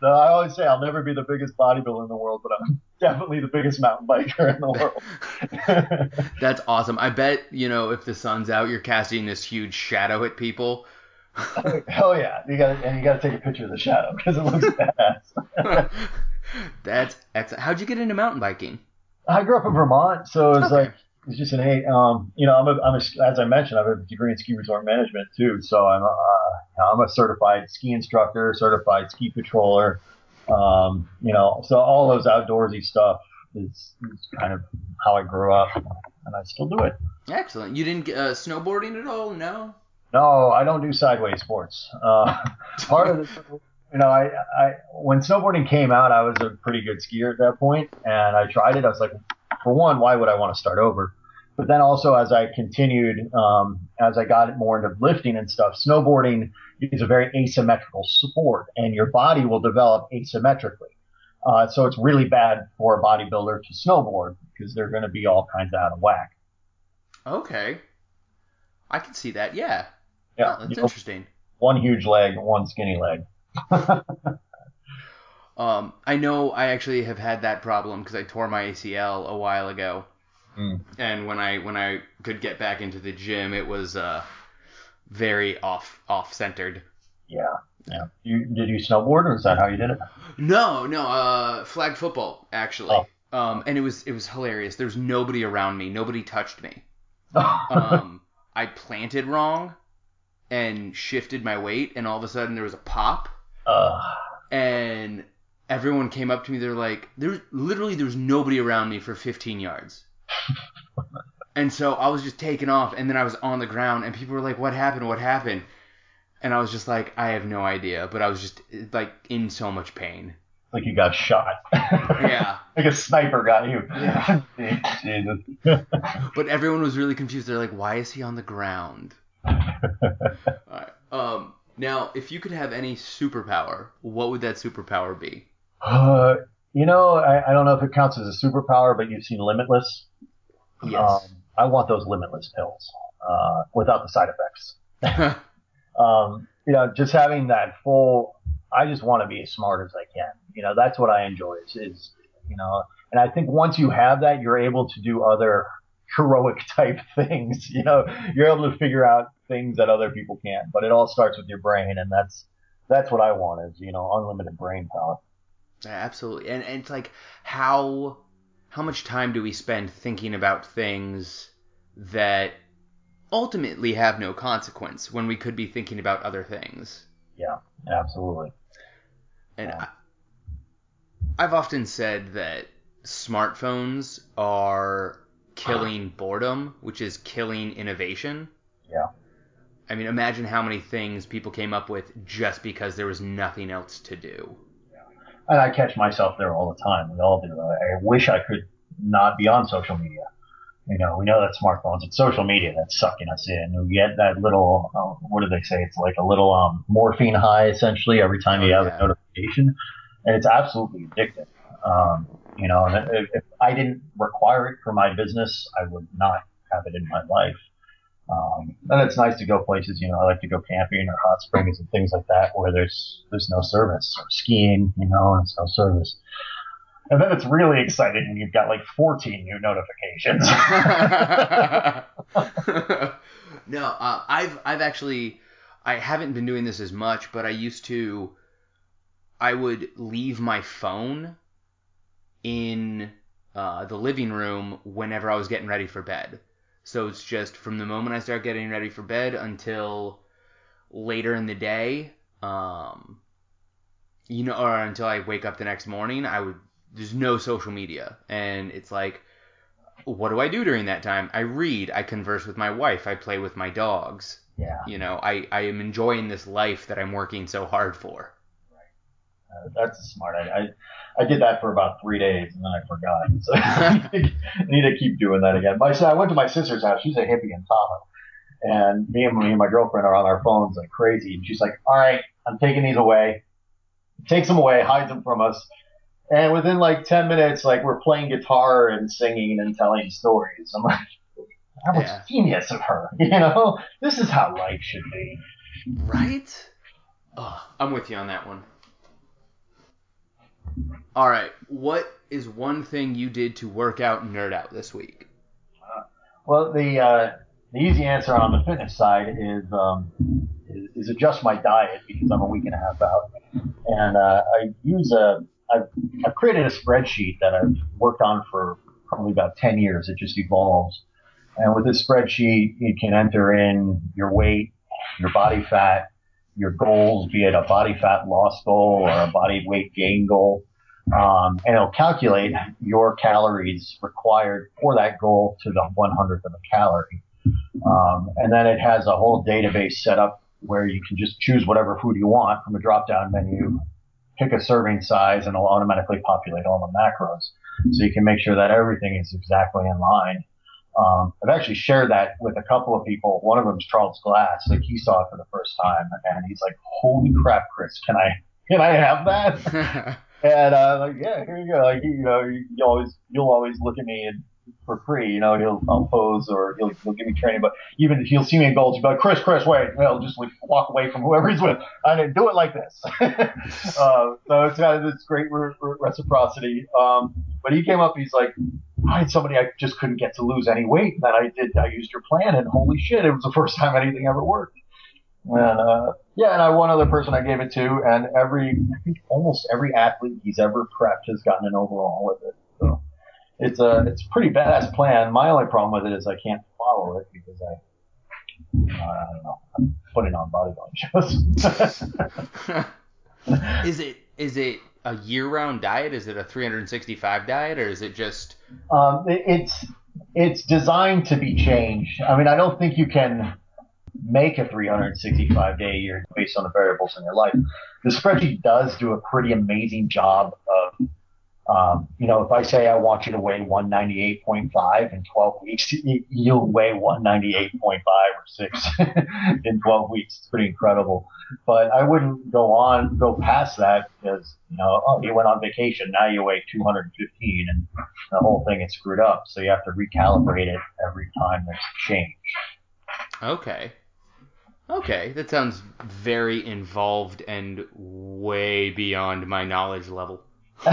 So I always say I'll never be the biggest bodybuilder in the world, but I'm definitely the biggest mountain biker in the world. That's awesome. I bet, you know, if the sun's out, you're casting this huge shadow at people. Oh yeah, you got and you got to take a picture of the shadow because it looks badass. That's excellent. How'd you get into mountain biking? I grew up in Vermont, so it's okay. like it's just an hey, um, you know, I'm a, I'm a, as I mentioned, I have a degree in ski resort management too, so I'm a, uh, I'm a certified ski instructor, certified ski patroller, um, you know, so all those outdoorsy stuff is, is kind of how I grew up, and I still do it. Excellent. You didn't uh, snowboarding at all, no? No, I don't do sideways sports. Uh, part of the, you know, I, I when snowboarding came out, I was a pretty good skier at that point, and I tried it. I was like, for one, why would I want to start over? But then also, as I continued, um, as I got more into lifting and stuff, snowboarding is a very asymmetrical sport, and your body will develop asymmetrically. Uh, so it's really bad for a bodybuilder to snowboard because they're going to be all kinds of out of whack. Okay, I can see that. Yeah. Yeah, oh, that's you know, interesting. One huge leg, one skinny leg. um, I know I actually have had that problem because I tore my A C L a while ago, mm. and when I when I could get back into the gym, it was uh, very off off centered. Yeah, yeah. You, did you snowboard, or is that how you did it? No, no. Uh, flag football actually. Oh. Um, and it was it was hilarious. There was nobody around me. Nobody touched me. um, I planted wrong. And shifted my weight, and all of a sudden there was a pop, uh, and everyone came up to me. They're like, "There's literally there was nobody around me for fifteen yards," and so I was just taking off, and then I was on the ground, and people were like, "What happened? What happened?" And I was just like, "I have no idea," but I was just like in so much pain. Like you got shot. Yeah. Like a sniper got you. Yeah. Jesus. But everyone was really confused. They're like, "Why is he on the ground?" All right. Um, now, if you could have any superpower, what would that superpower be? Uh, you know, I, I don't know if it counts as a superpower, but you've seen Limitless. Yes. Um, I want those Limitless pills uh, without the side effects. um, you know, just having that full. I just want to be as smart as I can. You know, that's what I enjoy. Is, is you know, and I think once you have that, you're able to do other heroic type things. You know, you're able to figure out things that other people can't, but it all starts with your brain, and that's that's what I want is, you know, unlimited brain power. Absolutely. And, and it's like how how much time do we spend thinking about things that ultimately have no consequence when we could be thinking about other things? Yeah, absolutely. And yeah. I, I've often said that smartphones are killing boredom, which is killing innovation. Yeah. I mean, imagine how many things people came up with just because there was nothing else to do. Yeah. And I catch myself there all the time. We all do. I wish I could not be on social media. You know, we know that smartphones, it's social media that's sucking us in. We get that little, uh, what do they say? It's like a little um, morphine high, essentially, every time you have yeah. a notification. And it's absolutely addictive. Um, you know, and if, if I didn't require it for my business, I would not have it in my life. Um, and it's nice to go places, you know, I like to go camping or hot springs and things like that where there's, there's no service, or skiing, you know, and it's no service. And then it's really exciting when you've got like fourteen new notifications. No, uh, I've, I've actually, I haven't been doing this as much, but I used to, I would leave my phone in uh, the living room whenever I was getting ready for bed. So it's just from the moment I start getting ready for bed until later in the day, um, you know, or until I wake up the next morning, I would, there's no social media. And it's like, what do I do during that time? I read, I converse with my wife, I play with my dogs. Yeah. You know, I, I am enjoying this life that I'm working so hard for. Right. Uh, that's smart. I, I I did that for about three days, and then I forgot. So I need to keep doing that again. My son, I went to my sister's house. She's a hippie in Tahoe. And me and, me and my girlfriend are on our phones like crazy. And she's like, all right, I'm taking these away. Takes them away, hides them from us. And within like ten minutes, like we're playing guitar and singing and telling stories. I'm like, that was yeah. genius of her. You know, this is how life should be. Right? Oh, I'm with you on that one. All right, what is one thing you did to work out and nerd out this week? Uh, well, the uh, the easy answer on the fitness side is, um, is is adjust my diet because I'm a week and a half out, and uh, I use a I've, I've created a spreadsheet that I've worked on for probably about ten years. It just evolves, and with this spreadsheet, you can enter in your weight, your body fat, your goals, be it a body fat loss goal or a body weight gain goal. Um, and it'll calculate your calories required for that goal to the one hundredth of a calorie. Um, and then it has a whole database set up where you can just choose whatever food you want from a drop-down menu, pick a serving size, and it'll automatically populate all the macros. So you can make sure that everything is exactly in line. Um, I've actually shared that with a couple of people. One of them is Charles Glass. Like he saw it for the first time, and he's like, "Holy crap, Chris! Can I can I have that?" And uh, like, yeah, here you go. Like you know, you always you'll always look at me and, for free. You know, he'll I'll pose or he'll he'll give me training, but even if he'll see me in goals, he'll be like, "Chris, Chris, wait!" And he'll just like walk away from whoever he's with. I didn't do it like this. uh, so it's got this great re- re- reciprocity. Um, but he came up, he's like, I had somebody I just couldn't get to lose any weight, and then I did. I used your plan, and holy shit, it was the first time anything ever worked. And uh, yeah, and I one other person I gave it to, and every I think almost every athlete he's ever prepped has gotten an overall with it. So it's a it's a pretty badass plan. My only problem with it is I can't follow it because I uh, I don't know I'm putting on bodybuilding shows. Is it is it? A year-round diet? Is it a three hundred sixty-five diet, or is it just? Um, it's it's designed to be changed. I mean, I don't think you can make a three hundred sixty-five day year based on the variables in your life. The spreadsheet does do a pretty amazing job of, um, you know, if I say I want you to weigh one ninety-eight point five in twelve weeks, you'll weigh one ninety-eight point five or six in twelve weeks. It's pretty incredible. But I wouldn't go on, go past that because, you know, oh, you went on vacation. Now you weigh two hundred fifteen and the whole thing is screwed up. So you have to recalibrate it every time there's a change. Okay. Okay. That sounds very involved and way beyond my knowledge level. I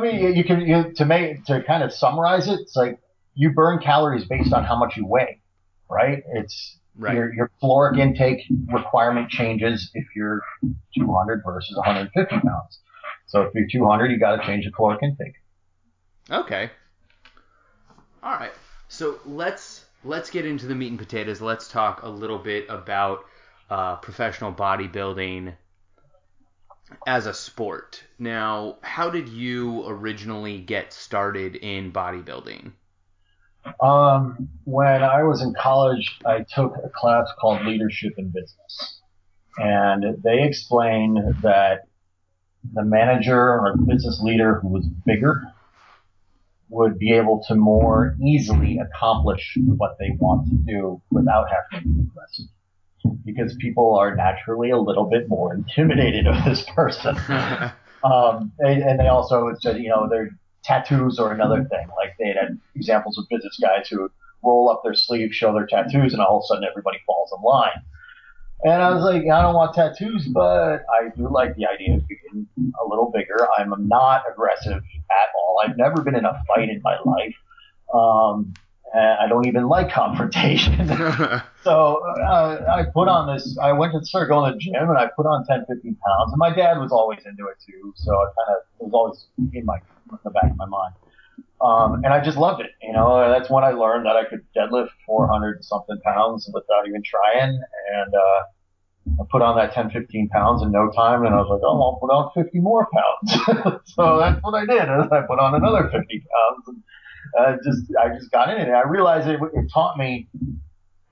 mean, you, you can, you, to make, to kind of summarize it, it's like you burn calories based on how much you weigh, right? It's, Right. Your, your caloric intake requirement changes if you're two hundred versus one hundred fifty pounds. So if you're two hundred, you got to change the caloric intake. Okay. All right. So let's let's get into the meat and potatoes. Let's talk a little bit about uh, professional bodybuilding as a sport. Now, how did you originally get started in bodybuilding? Um, when I was in college, I took a class called Leadership in Business, and they explained that the manager or business leader who was bigger would be able to more easily accomplish what they want to do without having to be aggressive. Because people are naturally a little bit more intimidated of this person. um, and, and they also said, you know, their tattoos are another thing. Like they had examples of business guys who would roll up their sleeves, show their tattoos, and all of a sudden everybody falls in line. And I was like, I don't want tattoos, but I do like the idea of being a little bigger. I'm not aggressive at all. I've never been in a fight in my life. Um, and I don't even like confrontation. so uh, I put on this, I went to start going to the gym and I put on ten, fifteen pounds. And my dad was always into it too. So I kind of, it was always in my, in the back of my mind. Um, and I just loved it. You know, that's when I learned that I could deadlift four hundred something pounds without even trying. And, uh, I put on that ten, fifteen pounds in no time, and I was like, oh, I'll put on fifty more pounds. So that's what I did. I put on another fifty pounds. And, uh, just, I just got in it. And I realized it, it taught me,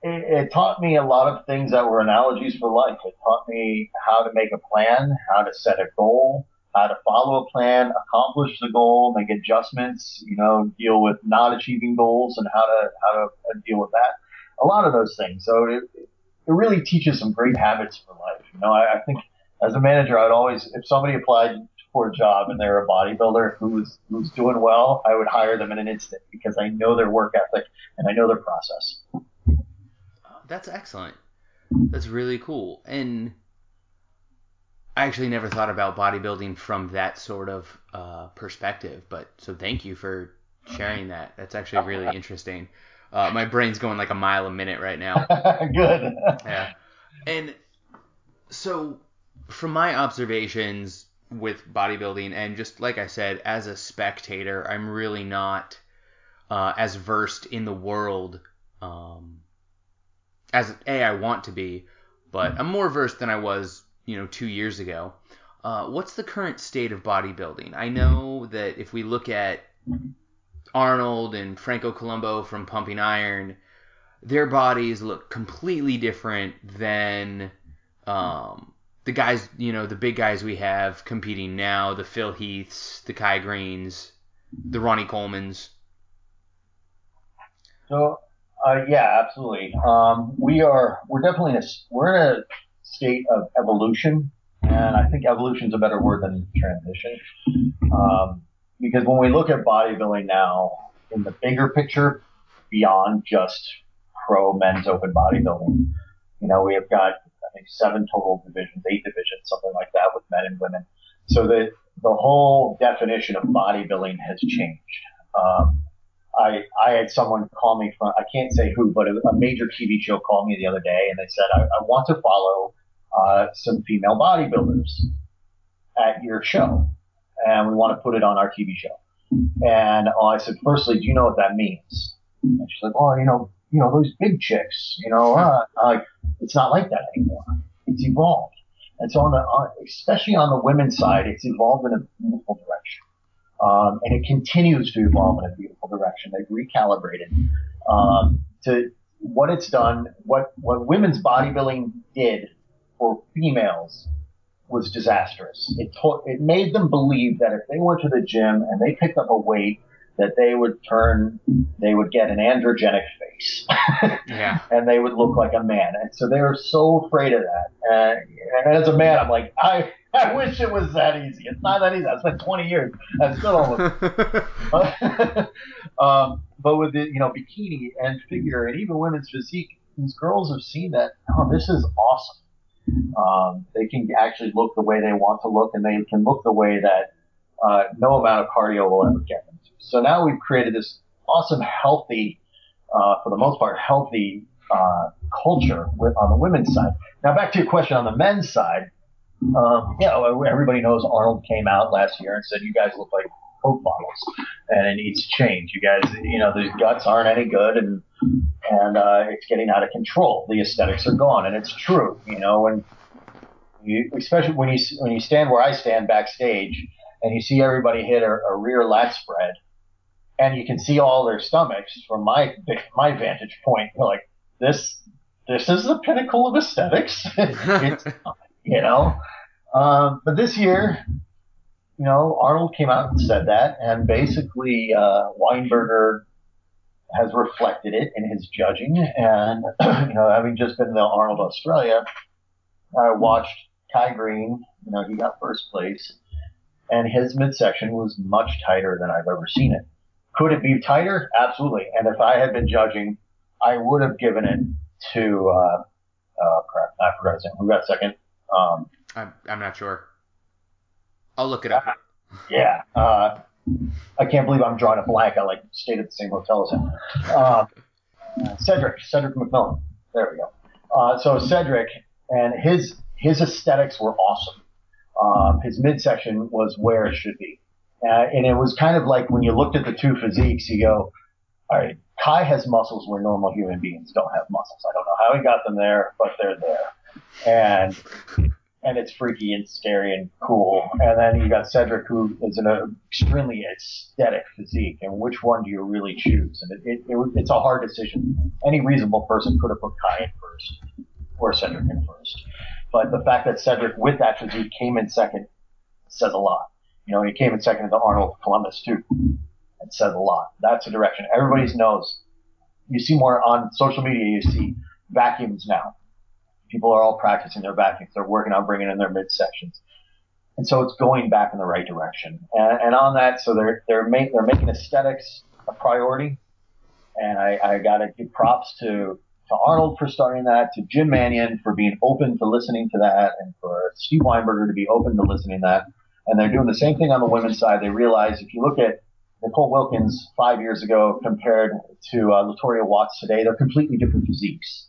it, it taught me a lot of things that were analogies for life. It taught me how to make a plan, how to set a goal, how to follow a plan, accomplish the goal, make adjustments, you know, deal with not achieving goals and how to, how to deal with that. A lot of those things. So it, it It really teaches some great habits for life. You know, I, I think as a manager, I'd always, if somebody applied for a job and they're a bodybuilder who's who's doing well, I would hire them in an instant because I know their work ethic and I know their process. That's excellent. That's really cool. And I actually never thought about bodybuilding from that sort of uh, perspective. But so thank you for sharing that. That's actually really interesting. Uh, my brain's going like a mile a minute right now. Good. Yeah. And so from my observations with bodybuilding and just like I said, as a spectator, I'm really not uh, as versed in the world um, as A, I want to be, but I'm more versed than I was, you know, two years ago. Uh, what's the current state of bodybuilding? I know that if we look at Arnold and Franco Colombo from Pumping Iron, their bodies look completely different than um, the guys, you know, the big guys we have competing now, the Phil Heaths, the Kai Greens, the Ronnie Colemans. So, uh, yeah, absolutely. Um, we are, we're definitely in a, we're in a state of evolution, and I think evolution is a better word than transition. Um, Because when we look at bodybuilding now, in the bigger picture, beyond just pro men's open bodybuilding, you know, we have got, I think, seven total divisions, eight divisions, something like that with men and women. So the, the whole definition of bodybuilding has changed. Um, I, I had someone call me from, I can't say who, but a major T V show called me the other day and they said, I, I want to follow uh, some female bodybuilders at your show. And we want to put it on our T V show. And I said, firstly, do you know what that means? And she's like, oh, you know, you know, those big chicks, you know, uh, like it's not like that anymore. It's evolved. And so on the, on, especially on the women's side, it's evolved in a beautiful direction. Um, and it continues to evolve in a beautiful direction. They've recalibrated, um, to what it's done. What, what women's bodybuilding did for females was disastrous. It taught, it made them believe that if they went to the gym and they picked up a weight, that they would turn, they would get an androgenic face, yeah. And they would look like a man. And so they were so afraid of that. Uh, and as a man, I'm like, I, I wish it was that easy. It's not that easy. I spent twenty years. I still almost. um, but with the, you know, bikini and figure and even women's physique, these girls have seen that. Oh, this is awesome. Um, they can actually look the way they want to look, and they can look the way that uh, no amount of cardio will ever get them to. So now we've created this awesome, healthy, uh, for the most part, healthy uh, culture with, on the women's side. Now back to your question on the men's side. Um, you know, everybody knows Arnold came out last year and said, "You guys look like Coke bottles, and it needs change. You guys, you know, the guts aren't any good, and and uh, it's getting out of control. The aesthetics are gone," and it's true. You know, when you, especially when you when you stand where I stand backstage, and you see everybody hit a, a rear lat spread, and you can see all their stomachs from my my vantage point. You're like, this this is the pinnacle of aesthetics. It's, you know, um, but this year. you know, Arnold came out and said that, and basically uh, Weinberger has reflected it in his judging. And, you know, having just been to Arnold Australia, I watched Kai Green, you know, he got first place, and his midsection was much tighter than I've ever seen it. Could it be tighter? Absolutely. And if I had been judging, I would have given it to, uh, uh, crap, I forgot his name. Who got second? Um, I'm, I'm not sure. I'll look it up. Uh, yeah. Uh, I can't believe I'm drawing a blank. I like stayed at the same hotel as him. Uh, Cedric, Cedric McMillan. There we go. Uh, so Cedric and his, his aesthetics were awesome. Um, his midsection was where it should be. Uh, and it was kind of like when you looked at the two physiques, you go, all right, Kai has muscles where normal human beings don't have muscles. I don't know how he got them there, but they're there. And and it's freaky and scary and cool. And then you got Cedric, who is an uh, extremely aesthetic physique. And which one do you really choose? And it, it, it it's a hard decision. Any reasonable person could have put Kai in first or Cedric in first. But the fact that Cedric with that physique came in second says a lot. You know, he came in second to Arnold Columbus, too. It says a lot. That's the direction. Everybody knows. You see more on social media, you see vacuums now. People are all practicing their vacuums. They're working on bringing in their midsections. And so it's going back in the right direction. And, and on that, so they're they're, make, they're making aesthetics a priority. And I, I got to give props to, to Arnold for starting that, to Jim Mannion for being open to listening to that, and for Steve Weinberger to be open to listening to that. And they're doing the same thing on the women's side. They realize if you look at Nicole Wilkins five years ago compared to uh, Latoya Watts today, they're completely different physiques.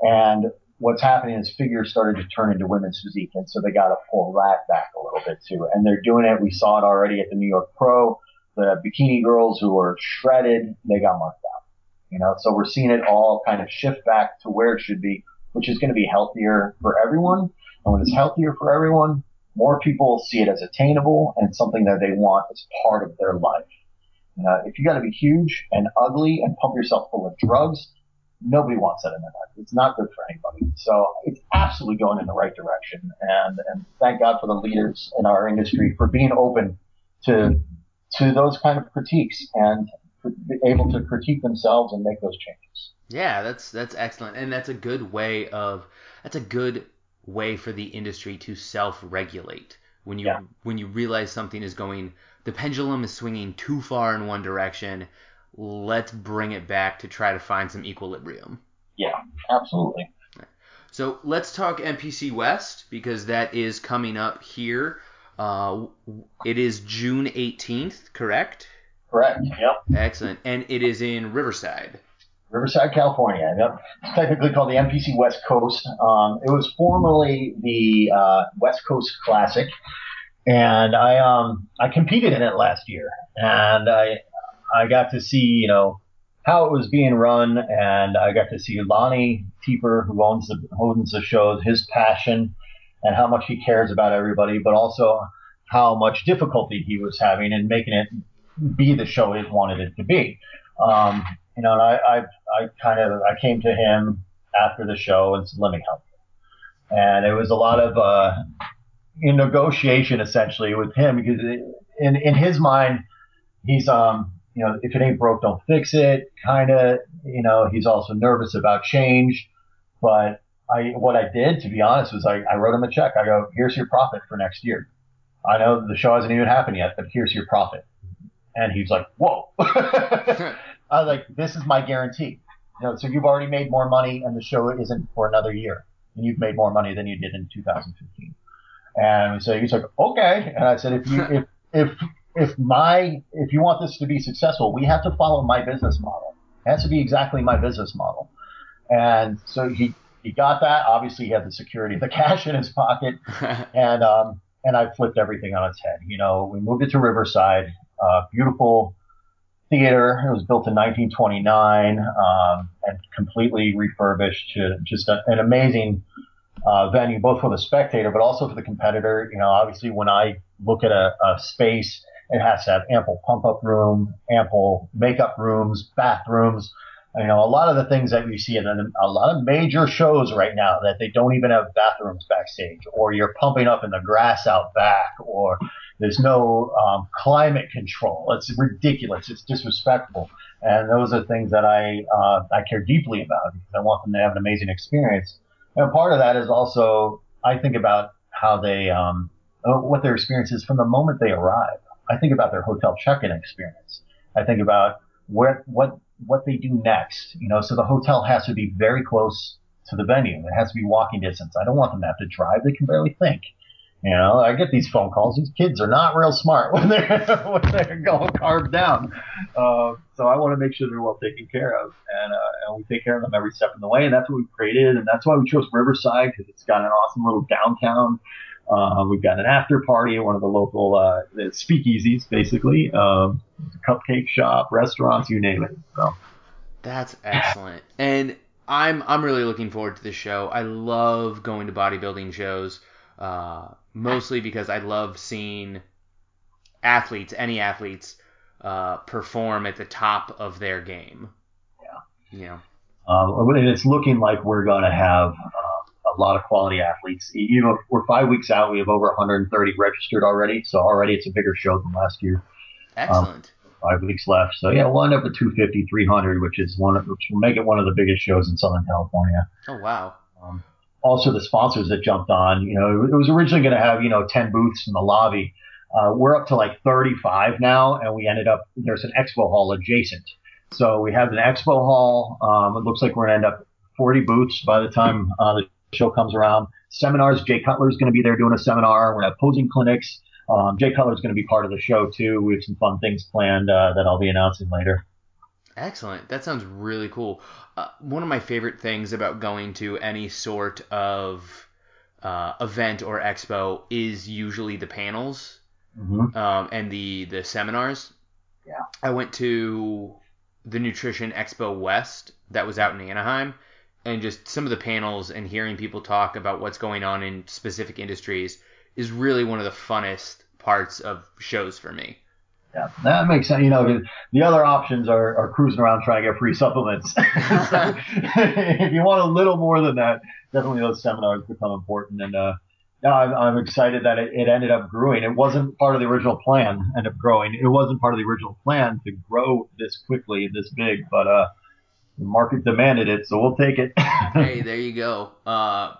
And what's happening is figures started to turn into women's physique, and so they got to pull that back a little bit too. And they're doing it. We saw it already at the New York Pro. The bikini girls who were shredded, they got marked out. You know, so we're seeing it all kind of shift back to where it should be, which is going to be healthier for everyone. And when it's healthier for everyone, more people see it as attainable and something that they want as part of their life. Uh, if you got to be huge and ugly and pump yourself full of drugs, nobody wants that in their life. It's not good for anybody. So it's absolutely going in the right direction. And, and thank God for the leaders in our industry for being open to to those kind of critiques and able to critique themselves and make those changes. Yeah, that's that's excellent, and that's a good way of that's a good. way for the industry to self-regulate when you yeah. when you realize something is going, the pendulum is swinging too far in one direction. Let's bring it back to try to find some equilibrium. Yeah, absolutely. So let's talk N P C West, because that is coming up here. Uh, it is June eighteenth, correct? Correct. Yep. Excellent, and it is in Riverside. Riverside, California. Yep. It's technically called the N P C West Coast. Um, it was formerly the uh, West Coast Classic, and I um I competed in it last year, and I I got to see you know how it was being run, and I got to see Lonnie Teeper, who owns the owns the show, his passion, and how much he cares about everybody, but also how much difficulty he was having in making it be the show he wanted it to be. Um, You know, and I, I, I kind of, I came to him after the show and said, let me help you. And it was a lot of, uh, in negotiation essentially with him, because it, in, in his mind, he's, um, you know, if it ain't broke, don't fix it. Kind of, you know, he's also nervous about change. But I, what I did, to be honest, was I, I wrote him a check. I go, here's your profit for next year. I know the show hasn't even happened yet, but here's your profit. And he's like, whoa. I was like, this is my guarantee. You know, so you've already made more money, and the show isn't for another year. And you've made more money than you did in two thousand fifteen. And so he's like, okay. And I said, if you if if if my if you want this to be successful, we have to follow my business model. It has to be exactly my business model. And so he, he got that. Obviously, he had the security, the cash in his pocket, and um and I flipped everything on its head. You know, we moved it to Riverside, uh, beautiful. Theater. It was built in nineteen twenty-nine um, and completely refurbished to just a, an amazing uh, venue, both for the spectator but also for the competitor. You know, obviously, when I look at a, a space, it has to have ample pump-up room, ample makeup rooms, bathrooms. you know, a lot of the things that you see at a lot of major shows right now, that they don't even have bathrooms backstage, or you're pumping up in the grass out back, or there's no um, climate control. It's ridiculous. It's disrespectful. And those are things that I uh, I care deeply about, because I want them to have an amazing experience. And part of that is also I think about how they um, what their experience is from the moment they arrive. I think about their hotel check-in experience. I think about where what what they do next, you know, so the hotel has to be very close to the venue. It has to be walking distance. I don't want them to have to drive. They can barely think. You know, I get these phone calls. These kids are not real smart when they're, when they're going carved down. Uh, so I want to make sure they're well taken care of. And, uh, and we take care of them every step of the way. And that's what we've created. And that's why we chose Riverside, because it's got an awesome little downtown. Uh, we've got an after party at one of the local uh, speakeasies, basically, uh, cupcake shop, restaurants, you name it. So that's excellent, and I'm I'm really looking forward to this show. I love going to bodybuilding shows, uh, mostly because I love seeing athletes, any athletes, uh, perform at the top of their game. Yeah, you know, um, and it's looking like we're gonna have. Uh, A lot of quality athletes. You know, we're five weeks out. We have over one hundred thirty registered already. So already it's a bigger show than last year. Excellent. Um, five weeks left. So yeah, we'll end up at two fifty, three hundred, which is one of, which will make it one of the biggest shows in Southern California. Oh wow. Um, also the sponsors that jumped on. You know, it was originally going to have you know ten booths in the lobby. Uh, we're up to like thirty-five now, and we ended up there's an expo hall adjacent. So we have an expo hall. Um, it looks like we're going to end up forty booths by the time uh, the show comes around. Seminars, Jay Cutler is going to be there doing a seminar. We're going to have posing clinics. Um, Jay Cutler is going to be part of the show too. We have some fun things planned uh, that I'll be announcing later. Excellent. That sounds really cool. Uh, one of my favorite things about going to any sort of uh, event or expo is usually the panels mm-hmm. um, and the, the seminars. Yeah. I went to the Nutrition Expo West that was out in Anaheim. And just some of the panels and hearing people talk about what's going on in specific industries is really one of the funnest parts of shows for me. Yeah, that makes sense. You know, the other options are, are cruising around trying to get free supplements. So, if you want a little more than that, definitely those seminars become important. And uh, I'm, I'm excited that it, it ended up growing. It wasn't part of the original plan. Ended up growing. It wasn't part of the original plan to grow this quickly, this big, but. Uh, The market demanded it, so we'll take it. Hey, there you go. Uh,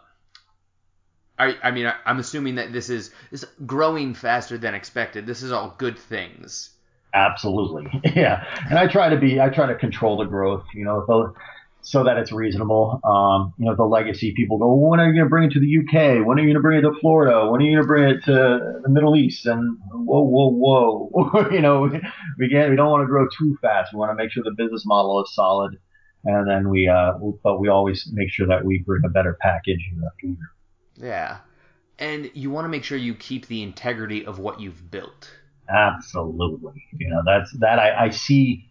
I, I mean, I, I'm assuming that this is, this is growing faster than expected. This is all good things. Absolutely, yeah. And I try to be, I try to control the growth, you know, so, so that it's reasonable. Um, you know, the legacy people go, well, when are you going to bring it to the U K? When are you going to bring it to Florida? When are you going to bring it to the Middle East? And whoa, whoa, whoa, you know, we can't, we don't want to grow too fast. We want to make sure the business model is solid. And then we, uh, but we always make sure that we bring a better package year after year. Yeah. And you want to make sure you keep the integrity of what you've built. Absolutely. You know, that's that I, I see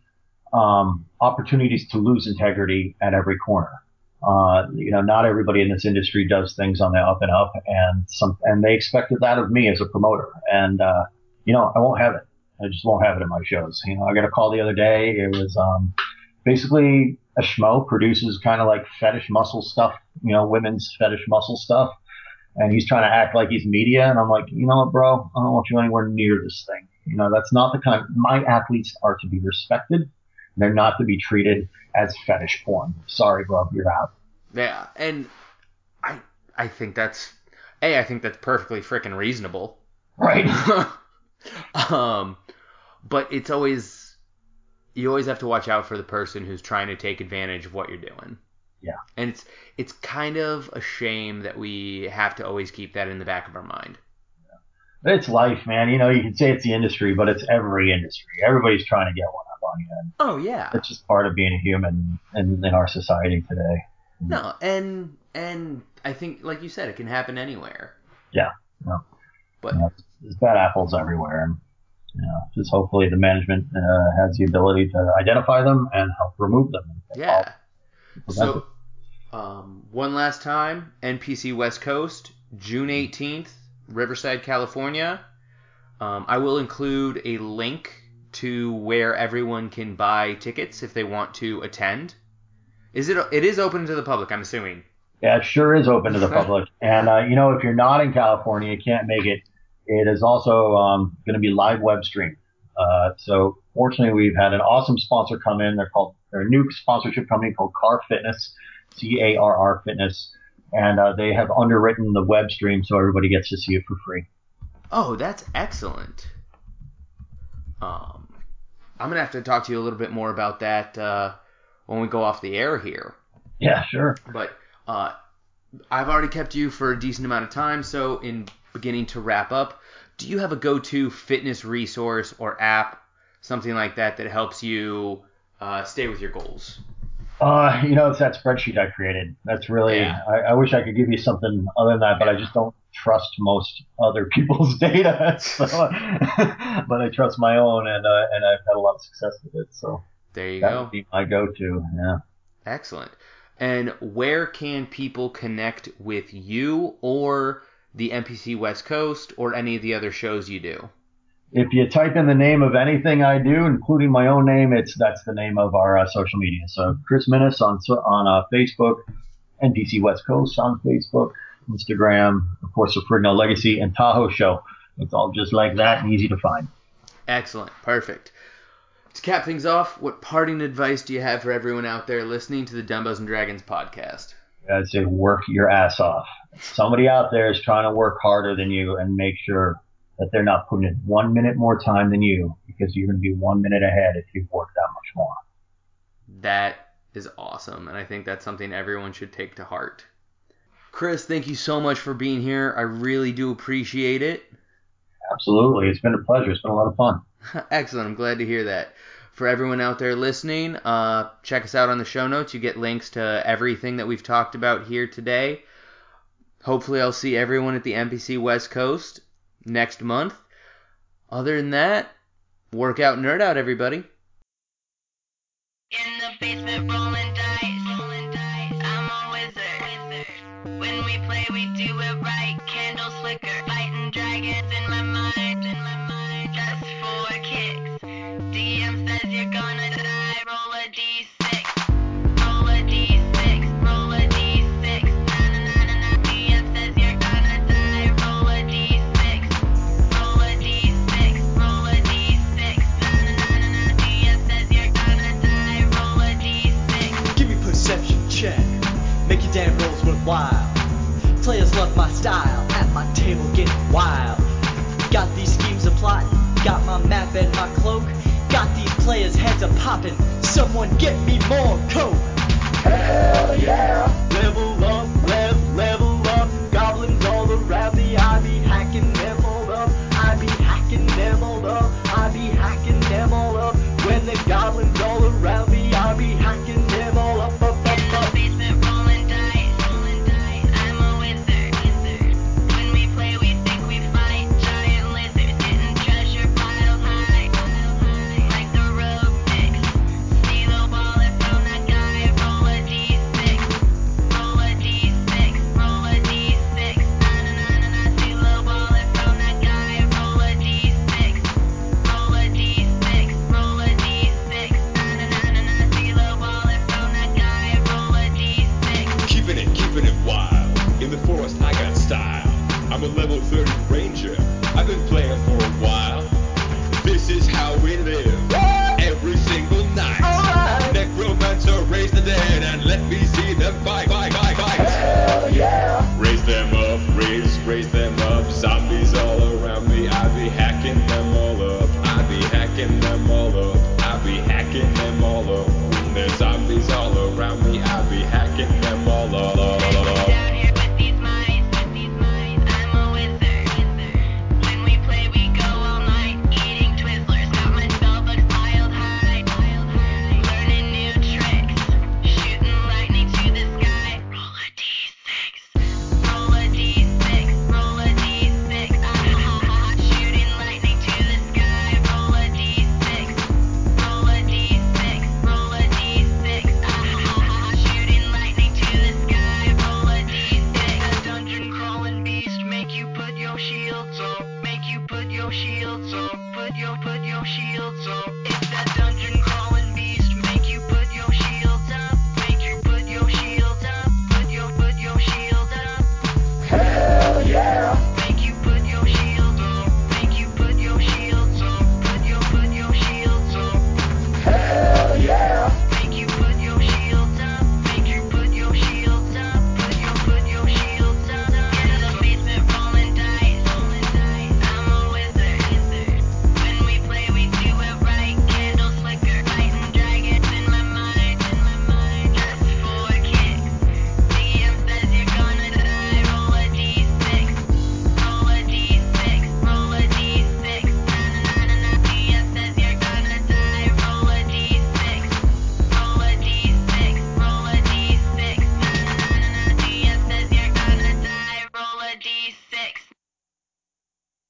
um, opportunities to lose integrity at every corner. Uh, you know, not everybody in this industry does things on the up and up, and some, and they expected that of me as a promoter. And, uh, you know, I won't have it. I just won't have it in my shows. You know, I got a call the other day. It was um, basically. A schmo produces kind of like fetish muscle stuff, you know, women's fetish muscle stuff. And he's trying to act like he's media. And I'm like, you know what, bro, I don't want you anywhere near this thing. You know, that's not the kind of, my athletes are to be respected. They're not to be treated as fetish porn. Sorry, bro, you're out. Yeah. And I, I think that's, A, I think that's perfectly freaking reasonable. Right. um, but it's always, you always have to watch out for the person who's trying to take advantage of what you're doing. Yeah. And it's it's kind of a shame that we have to always keep that in the back of our mind. Yeah. It's life, man. You know, you can say it's the industry, but it's every industry. Everybody's trying to get one up on you. And oh, yeah. It's just part of being a human in, in our society today. No, and and I think, like you said, it can happen anywhere. Yeah. No. But yeah, there's bad apples everywhere, and you know, just hopefully the management uh, has the ability to identify them and help remove them. Yeah. So, um, one last time, N P C West Coast, June eighteenth, Riverside, California. Um, I will include a link to where everyone can buy tickets if they want to attend. Is it? It is open to the public, I'm assuming. Yeah, it sure is open to the public. And, uh, you know, if you're not in California, you can't make it. It is also um, going to be live web streamed. Uh, so fortunately, we've had an awesome sponsor come in. They're called they're a new sponsorship company called CARR Fitness, C A R R Fitness. And uh, they have underwritten the web stream so everybody gets to see it for free. Oh, that's excellent. Um, I'm going to have to talk to you a little bit more about that uh, when we go off the air here. Yeah, sure. But uh, I've already kept you for a decent amount of time, so in beginning to wrap up, do you have a go-to fitness resource or app, something like that, that helps you uh, stay with your goals? Uh, you know, it's that spreadsheet I created. That's really yeah. – I, I wish I could give you something other than that, but yeah. I just don't trust most other people's data. So, but I trust my own, and uh, and I've had a lot of success with it. So there you that go. That would be my go-to, yeah. Excellent. And where can people connect with you or the N P C West Coast or any of the other shows you do? If you type in the name of anything I do, including my own name, it's that's the name of our uh, social media. So Chris Minnes on on uh, Facebook, N P C West Coast on Facebook, Instagram, of course, the Ferrigno Legacy, and Tahoe Show. It's all just like that and easy to find. Excellent. Perfect. To cap things off, what parting advice do you have for everyone out there listening to the Dumbbells and Dragons podcast? I'd say work your ass off. Somebody out there is trying to work harder than you, and make sure that they're not putting in one minute more time than you, because you're going to be one minute ahead if you've worked that much more. That is awesome, and I think that's something everyone should take to heart. Chris, thank you so much for being here. I really do appreciate it. Absolutely. It's been a pleasure. It's been a lot of fun. Excellent. I'm glad to hear that. For everyone out there listening, uh, check us out on the show notes. You get links to everything that we've talked about here today. Hopefully I'll see everyone at the N P C West Coast next month. Other than that, work out, nerd out, everybody. In the basement rolling dice, rolling dice. I'm a wizard. wizard. When we play, we do it right. Candles flicker, fighting dragons in my mind. In my mind, just for kicks. D M says you're gonna die. Roll a D six. Damn rolls worthwhile. Players love my style. At my table getting wild. Got these schemes a plotting. Got my map and my cloak. Got these players' heads a popping. Someone get me more coke.